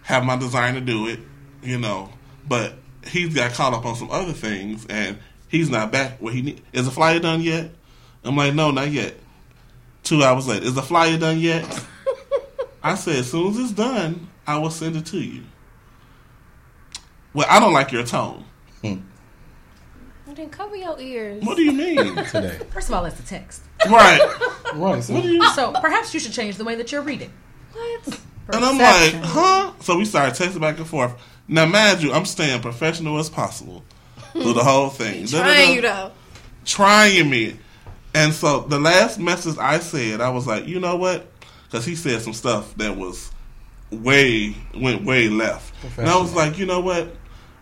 have my designer do it, you know. But he's got caught up on some other things, and he's not back where he need. Is the flyer done yet? I'm like, no, not yet. Two hours later, is the flyer done yet? I said, as soon as it's done, I will send it to you. Well, I don't like your tone. Hmm. Well, then cover your ears. What do you mean? Today. First of all, it's a text. Right. Right. So. What do you mean? So perhaps you should change the way that you're reading. What? Perception. And I'm like, huh? So we started texting back and forth. Now, mind you, I'm staying professional as possible through the whole thing. Trying you, though. Trying me. And so the last message I said, I was like, you know what? Because he said some stuff that was way, went way left. And I was like, you know what?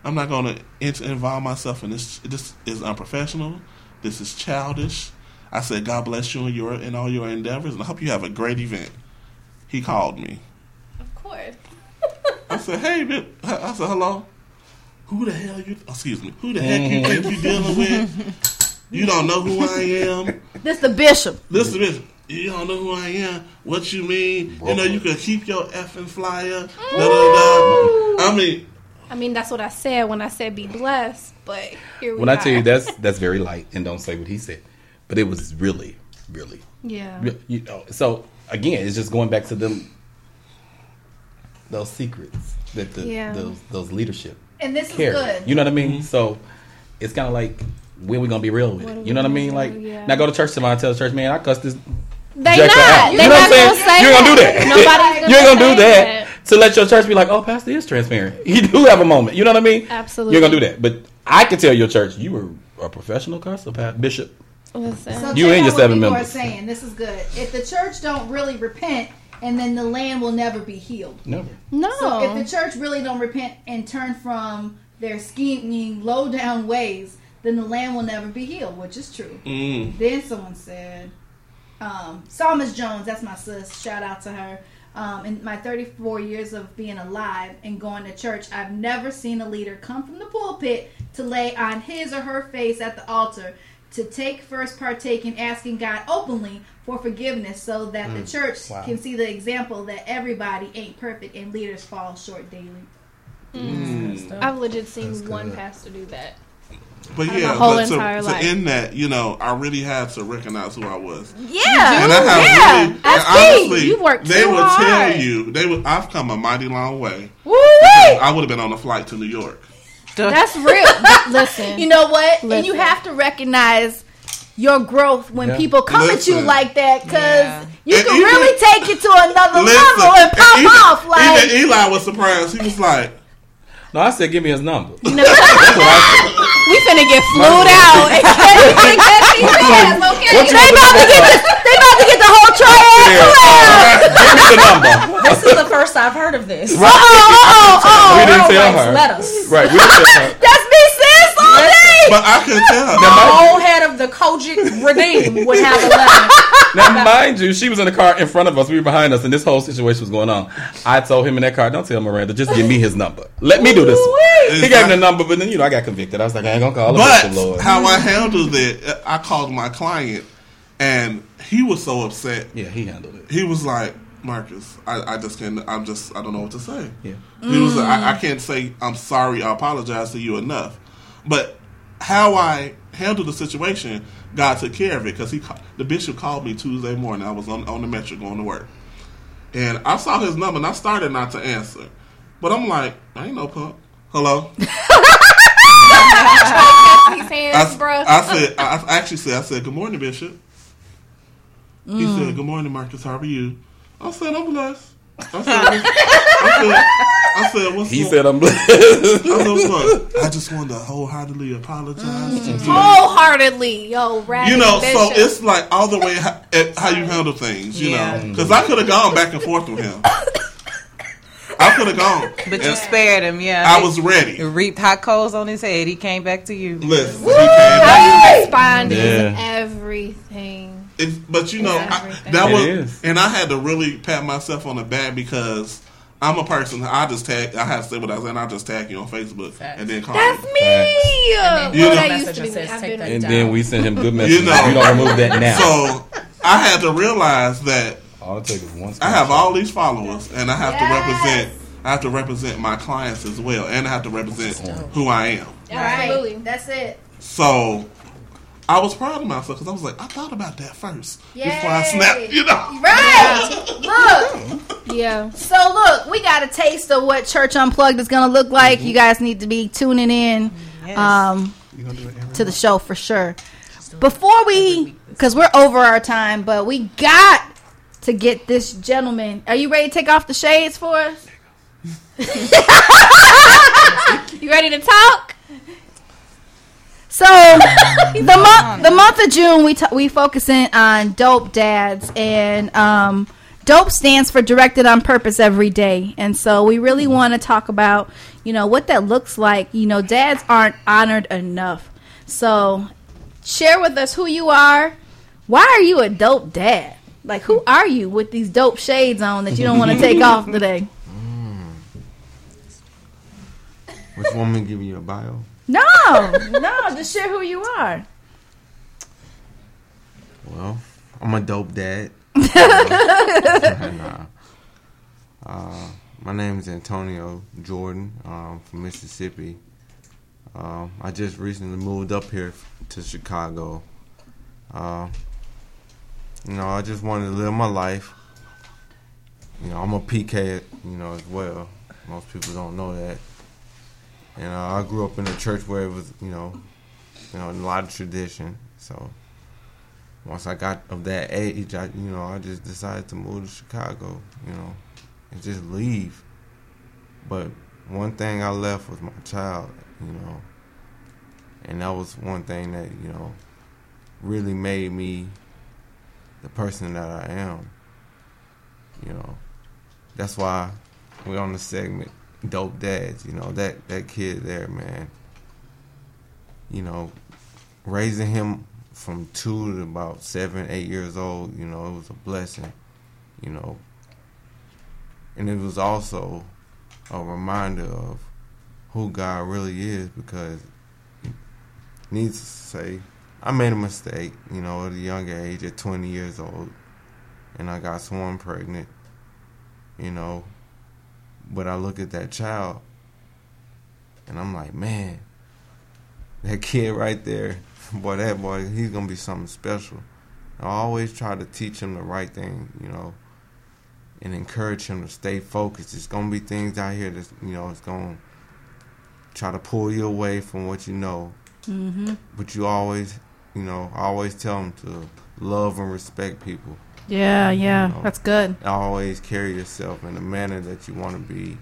I'm not going to involve myself in this. This is unprofessional. This is childish. I said, God bless you in, your, in all your endeavors, and I hope you have a great event. He called me. Of course. I said, hey, bitch. I said, hello. Who the hell you, excuse me, who the heck you think you dealing with? You don't know who I am. This the bishop. This the bishop. You don't know who I am. What you mean? Bro. You know you can keep your effing flyer. Da, da, da. I mean, I mean that's what I said when I said be blessed. But here we when are. I tell you that's that's very light and don't say what he said, but it was really, really, yeah. Re- you know, so again, it's just going back to them those secrets that the yeah. those those leadership and this carry. Is good. You know what I mean? Mm-hmm. So it's kind of like. When we gonna be real with it? You know what I mean? Like, yeah. Now go to church tomorrow and tell the church, man, I cussed this. They not. Out. You they know not what I'm saying? Say you ain't gonna do that. Nobody's gonna. You ain't gonna do that, that to let your church be like, oh, pastor is transparent. You do have a moment. You know what I mean? Absolutely. You're gonna do that, but I can tell your church you were a professional cussor, bishop. Listen, so you and your seven members. Are saying this is good. If the church don't really repent, and then the land will never be healed. Never. No. So if the church really don't repent and turn from their scheming, low down ways. Then the land will never be healed, which is true. Mm. Then someone said, um, Salmas Jones, that's my sis, shout out to her. Um, in my thirty-four years of being alive and going to church, I've never seen a leader come from the pulpit to lay on his or her face at the altar to take first partake in asking God openly for forgiveness so that mm. the church wow. can see the example that everybody ain't perfect and leaders fall short daily. Mm. Mm. I've legit seen that's one good. Pastor do that. But yeah, but to, to end that, you know, I really had to recognize who I was. Yeah, and I have yeah. Really, I and honestly, you worked they too would hard. Tell you they would. I've come a mighty long way. Woo-wee! I would have been on a flight to New York. That's real. Listen, you know what? Listen. And you have to recognize your growth when yeah. people come listen. At you like that because yeah. you and can even, really take it to another listen, level and pop and even, off. Like even Eli was surprised. He was like, "No, I said give me his number." No. That's what I said. We finna get flued out. And can't get these ass, okay? They about to get this, they about to get the whole triad collab. Give me the number. This is the first I've heard of this. Right. Oh, oh, oh. We didn't tell her. Let us. Right. We didn't tell her. That's me, sis. All day. But I can tell. The whole head of the Kojic Redeem would have a letter. Now, mind you, she was in the car in front of us. We were behind us, and this whole situation was going on. I told him in that car, don't tell Miranda, just give me his number. Let me do this one. He gave me the number, but then, you know, I got convicted. I was like, I ain't going to call him. But Lord. How I handled it, I called my client, and he was so upset. Yeah, he handled it. He was like, Marcus, I, I just can't, I'm just, I don't know what to say. Yeah. He mm. was like, I, I can't say I'm sorry, I apologize to you enough. But how I handled the situation, God took care of it because he, the bishop called me Tuesday morning. I was on, on the metro going to work, and I saw his number and I started not to answer, but I'm like, I ain't no punk. Hello. He's saying, I, bro. I said, I actually said, I said, good morning, Bishop. Mm. He said, good morning, Marcus. How are you? I said, I'm blessed. I said, I said, I said, what's he going? Said, I'm blessed. I, I just wanted to wholeheartedly apologize. Mm. To wholeheartedly, yo, raggedy. You know, Bishop. So it's like all the way how, how you handle things, you yeah. know. Because I could have gone back and forth with him. I could have gone. But you spared him, yeah. I was ready. He reaped hot coals on his head. He came back to you. Listen. Woo! He came back. How you respond yeah. is everything. It's, but you know I, that was, is. And I had to really pat myself on the back because I'm a person. I just tag. I have to say what I was, and I just tag you on Facebook Facts. And then call. That's you. Me. And then, you know, that used to be says, I've been and then we send him good messages. You know, we don't remove that now. So I had to realize that all it takes is one. I have all these followers, and I have yes. to represent. I have to represent my clients as well, and I have to represent who I am. All right. Absolutely, that's it. So. I was proud of myself because I was like, I thought about that first Yay. Before I snapped, you know. Right. Look. Yeah. So, look, we got a taste of what Church Unplugged is going to look like. Mm-hmm. You guys need to be tuning in yes. um, to the show for sure. Before we, because we're over our time, but we got to get this gentleman. Are you ready to take off the shades for us? You ready to talk? So the month, the month of June, we t- we focusing on dope dads, and um, dope stands for directed on purpose every day. And so we really want to talk about, you know, what that looks like. You know, dads aren't honored enough. So share with us who you are. Why are you a dope dad? Like, who are you with these dope shades on that you don't want to take off today? Mm. Which woman give you a bio? No, no, just share who you are. Well, I'm a dope dad. and, uh, uh, my name is Antonio Jordan um, from Mississippi. Uh, I just recently moved up here to Chicago. Uh, you know, I just wanted to live my life. You know, I'm a P K, you know, as well. Most people don't know that. And uh, I grew up in a church where it was, you know, you know, a lot of tradition. So once I got of that age, I, you know, I just decided to move to Chicago, you know, and just leave. But one thing I left was my child, you know, and that was one thing that, you know, really made me the person that I am. You know, that's why we're on the segment. Dope dads, you know, that, that kid there, man, you know, raising him from two to about seven, eight years old, you know, it was a blessing, you know, and it was also a reminder of who God really is because, needs to say, I made a mistake, you know, at a younger age, at twenty years old, and I got someone pregnant, you know. But I look at that child, and I'm like, man, that kid right there, boy, that boy, he's going to be something special. I always try to teach him the right thing, you know, and encourage him to stay focused. There's going to be things out here that, you know, it's going to try to pull you away from what you know. Mm-hmm. But you always, you know, I always tell him to love and respect people. Yeah, yeah, you know, that's good. Always carry yourself in the manner that you want to be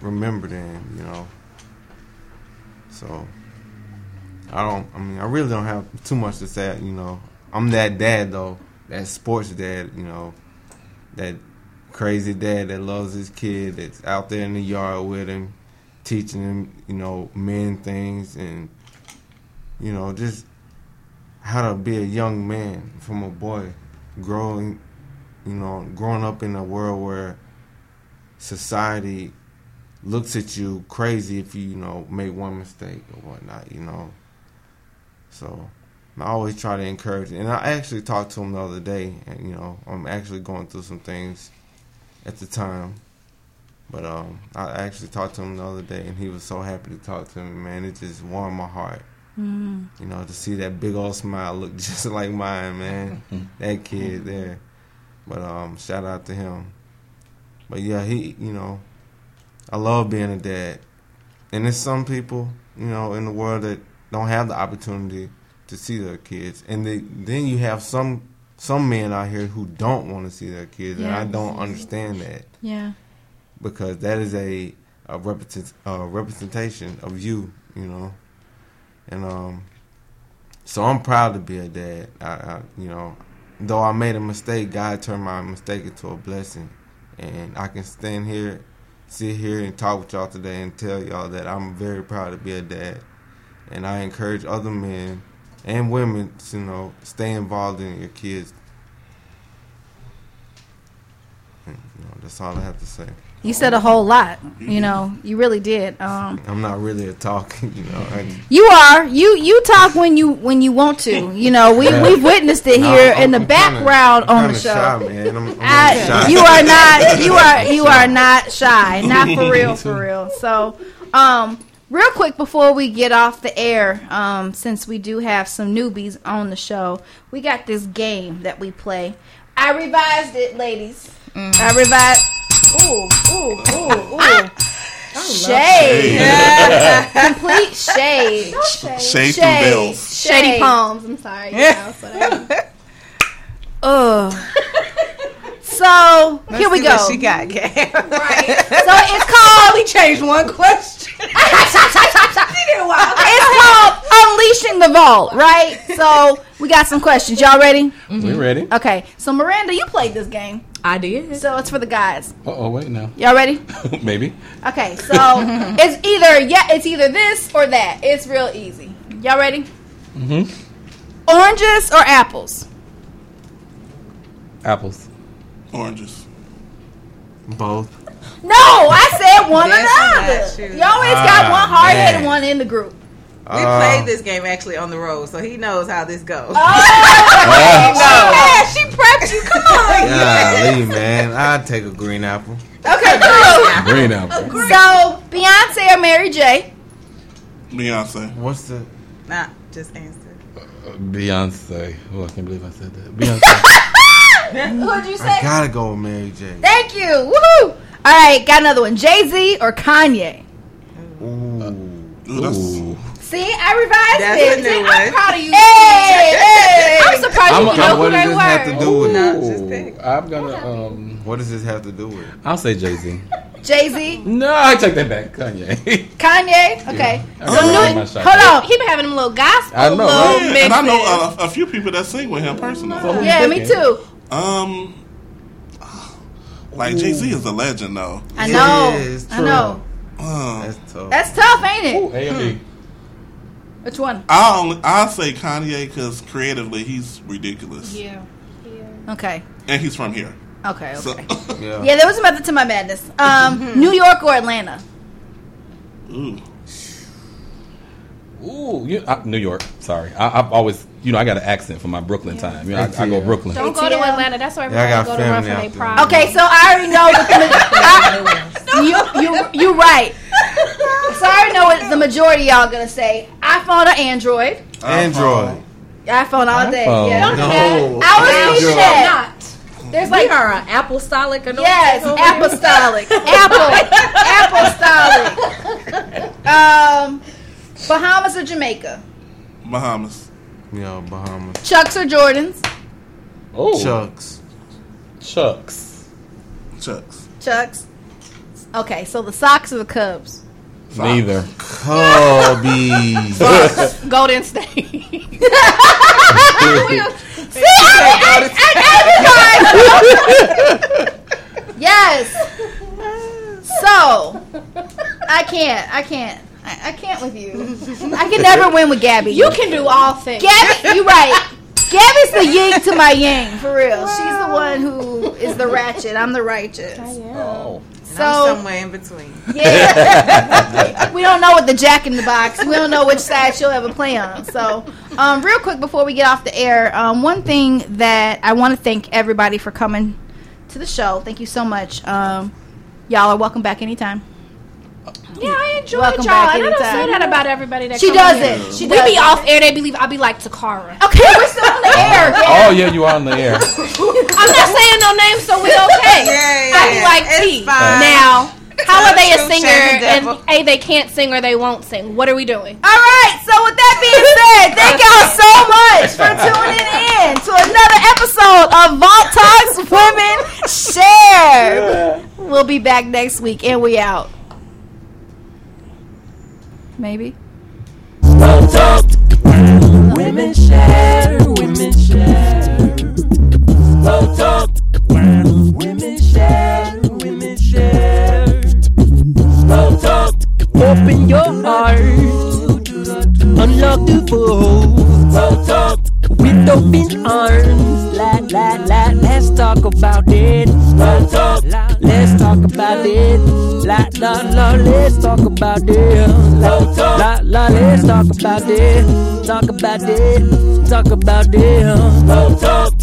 remembered in, you know. So, I don't, I mean, I really don't have too much to say, you know. I'm that dad, though, that sports dad, you know, that crazy dad that loves his kid, that's out there in the yard with him, teaching him, you know, men things and, you know, just how to be a young man from a boy. Growing, you know, growing up in a world where society looks at you crazy if you, you know, make one mistake or whatnot, you know. So I always try to encourage him. And I actually talked to him the other day, and, you know, I'm actually going through some things at the time. But um, I actually talked to him the other day, and he was so happy to talk to me, man. It just warmed my heart. Mm. You know, to see that big old smile look just like mine, man. That kid there. But um, shout out to him. But yeah, he, you know, I love being a dad. And there's some people, you know, in the world that don't have the opportunity to see their kids. And they, then you have some some men out here who don't want to see their kids, yeah, and I don't understand that. Yeah. Because that is a, a, represent, a representation of you, you know. And um, so I'm proud to be a dad. I, I, you know, though I made a mistake, God turned my mistake into a blessing. And I can stand here, sit here and talk with y'all today and tell y'all that I'm very proud to be a dad. And I encourage other men and women to, you know, stay involved in your kids. And, you know, that's all I have to say. You said a whole lot, you know. You really did. Um, I'm not really a talker, you know. I, you are. You you talk when you when you want to. You know, we yeah. we've witnessed it here no, in the I'm background kinda, on the show. Shy, man. I'm, I'm I, shy. You are not. You are you are not shy. Not for real. For real. So, um, real quick before we get off the air, um, since we do have some newbies on the show, we got this game that we play. I revised it, ladies. Mm. I revised. Ooh, ooh, ooh, ooh. Ah. Shade. Yeah. Complete shade. No shade. Shade. Shade through bills. Shady palms. I'm sorry. You know, whatever. Ugh. So, let's here we go. What she got, Gail. Right. So, it's called... We changed one question. It's called Unleashing the Vault, right? So, we got some questions. Y'all ready? Mm-hmm. We ready. Okay. So, Miranda, you played this game. I did. So, it's for the guys. Uh-oh, wait now. Y'all ready? Maybe. Okay. So, it's either yeah, it's either this or that. It's real easy. Y'all ready? Mm-hmm. Oranges or apples? Apples. Oranges. Both. No, I said one or the other. You always uh, got one hard-headed one in the group. We uh, played this game actually on the road, so he knows how this goes. Oh, uh, she, had, she prepped you. Come on. Golly, man. I'd take a green apple. Okay, cool. Green apple. So, Beyonce or Mary J? Beyonce. What's the... Nah, just answer. Uh, Beyonce. Oh, I can't believe I said that. Beyonce. Who'd you say? I gotta go with Mary J. Thank you. Woohoo! All right, got another one. Jay-Z or Kanye? Ooh. Ooh. See, I revised That's it. See, I'm one. proud of you. Hey, hey. I'm surprised I'm, you I'm, know what who they were. What does this have to do Ooh. with no, I'm gonna, um, what does this have to do with? I'll say Jay-Z. Jay-Z? No, I take that back. Kanye. Kanye? Okay. Yeah. So new, hold on. He been having them little gospel I know, little right? mixes. And I know uh, a few people that sing with him personally. So yeah, thinking? me too. Um, like Jay Z is a legend, though. I know, yes, I know. Uh, that's tough. That's tough, ain't it? Ooh, A M E. Hmm. Which one? I'll I'll say Kanye because creatively he's ridiculous. Yeah. yeah. Okay. And he's from here. Okay. Okay. So, yeah. yeah. There was a method to my madness. Um, New York or Atlanta? Ooh. Ooh, you, I, New York. Sorry, I, I've always, you know, I got an accent for my Brooklyn yeah. time. You know, I, I go Brooklyn. Don't go to Atlanta. That's why everybody yeah, go to run for their pride. Okay, so I already know. The, I, you you you right. So I already know what the majority of y'all gonna say. iPhone or Android? Android. iPhone all day. iPhone. Yeah. No. I was that. Not. There's like our uh, apostolic. Yes, apostolic. Apple. Apostolic. Um. Bahamas or Jamaica? Bahamas. Yeah, Bahamas. Chucks or Jordans? Oh. Chucks. Chucks. Chucks. Chucks. Okay, so the Sox or the Cubs? Sox. Neither. Cubbies. Sox. Golden State. See, I, I, I gave you guys. Yes. So, I can't. I can't. I can't with you. I can never win with Gabby. You can do all things. Gabby, you're right. Gabby's the yin to my yang, for real. Wow. She's the one who is the ratchet. I'm the righteous. I am. Oh. So, I'm somewhere in between. Yeah. We don't know what the jack in the box. We don't know which side she'll ever play on. So, um, real quick before we get off the air, um, one thing that I want to thank everybody for coming to the show. Thank you so much. Um, y'all are welcome back anytime. Yeah, I enjoy y'all. And I don't say that about everybody that she does it. She does. We be off air. They believe I be like Takara. Okay, we're still on the air. Yeah. Oh yeah, you are on the air. I'm not saying no names, so we're okay. Yeah, yeah, I be like T. Now How are they a singer and A, they can't sing or they won't sing? What are we doing? All right. So with that being said, thank y'all so much for tuning in to another episode of Vault Talks Women Share. Yeah. We'll be back next week, and we out. Maybe. Vault Talks Women Share. Women Share. Vault Talks Women Share. Women Share. Vault Talks. Open your heart. Unlock the vault. Vault Talks. With open arms. La, la, la. Let's talk about it. Vault Talks. Let's talk about it. La, la, la. Let's talk about it. Vault Talks. La, la. Let's talk about it. Talk about it. Talk about it. Vault Talks.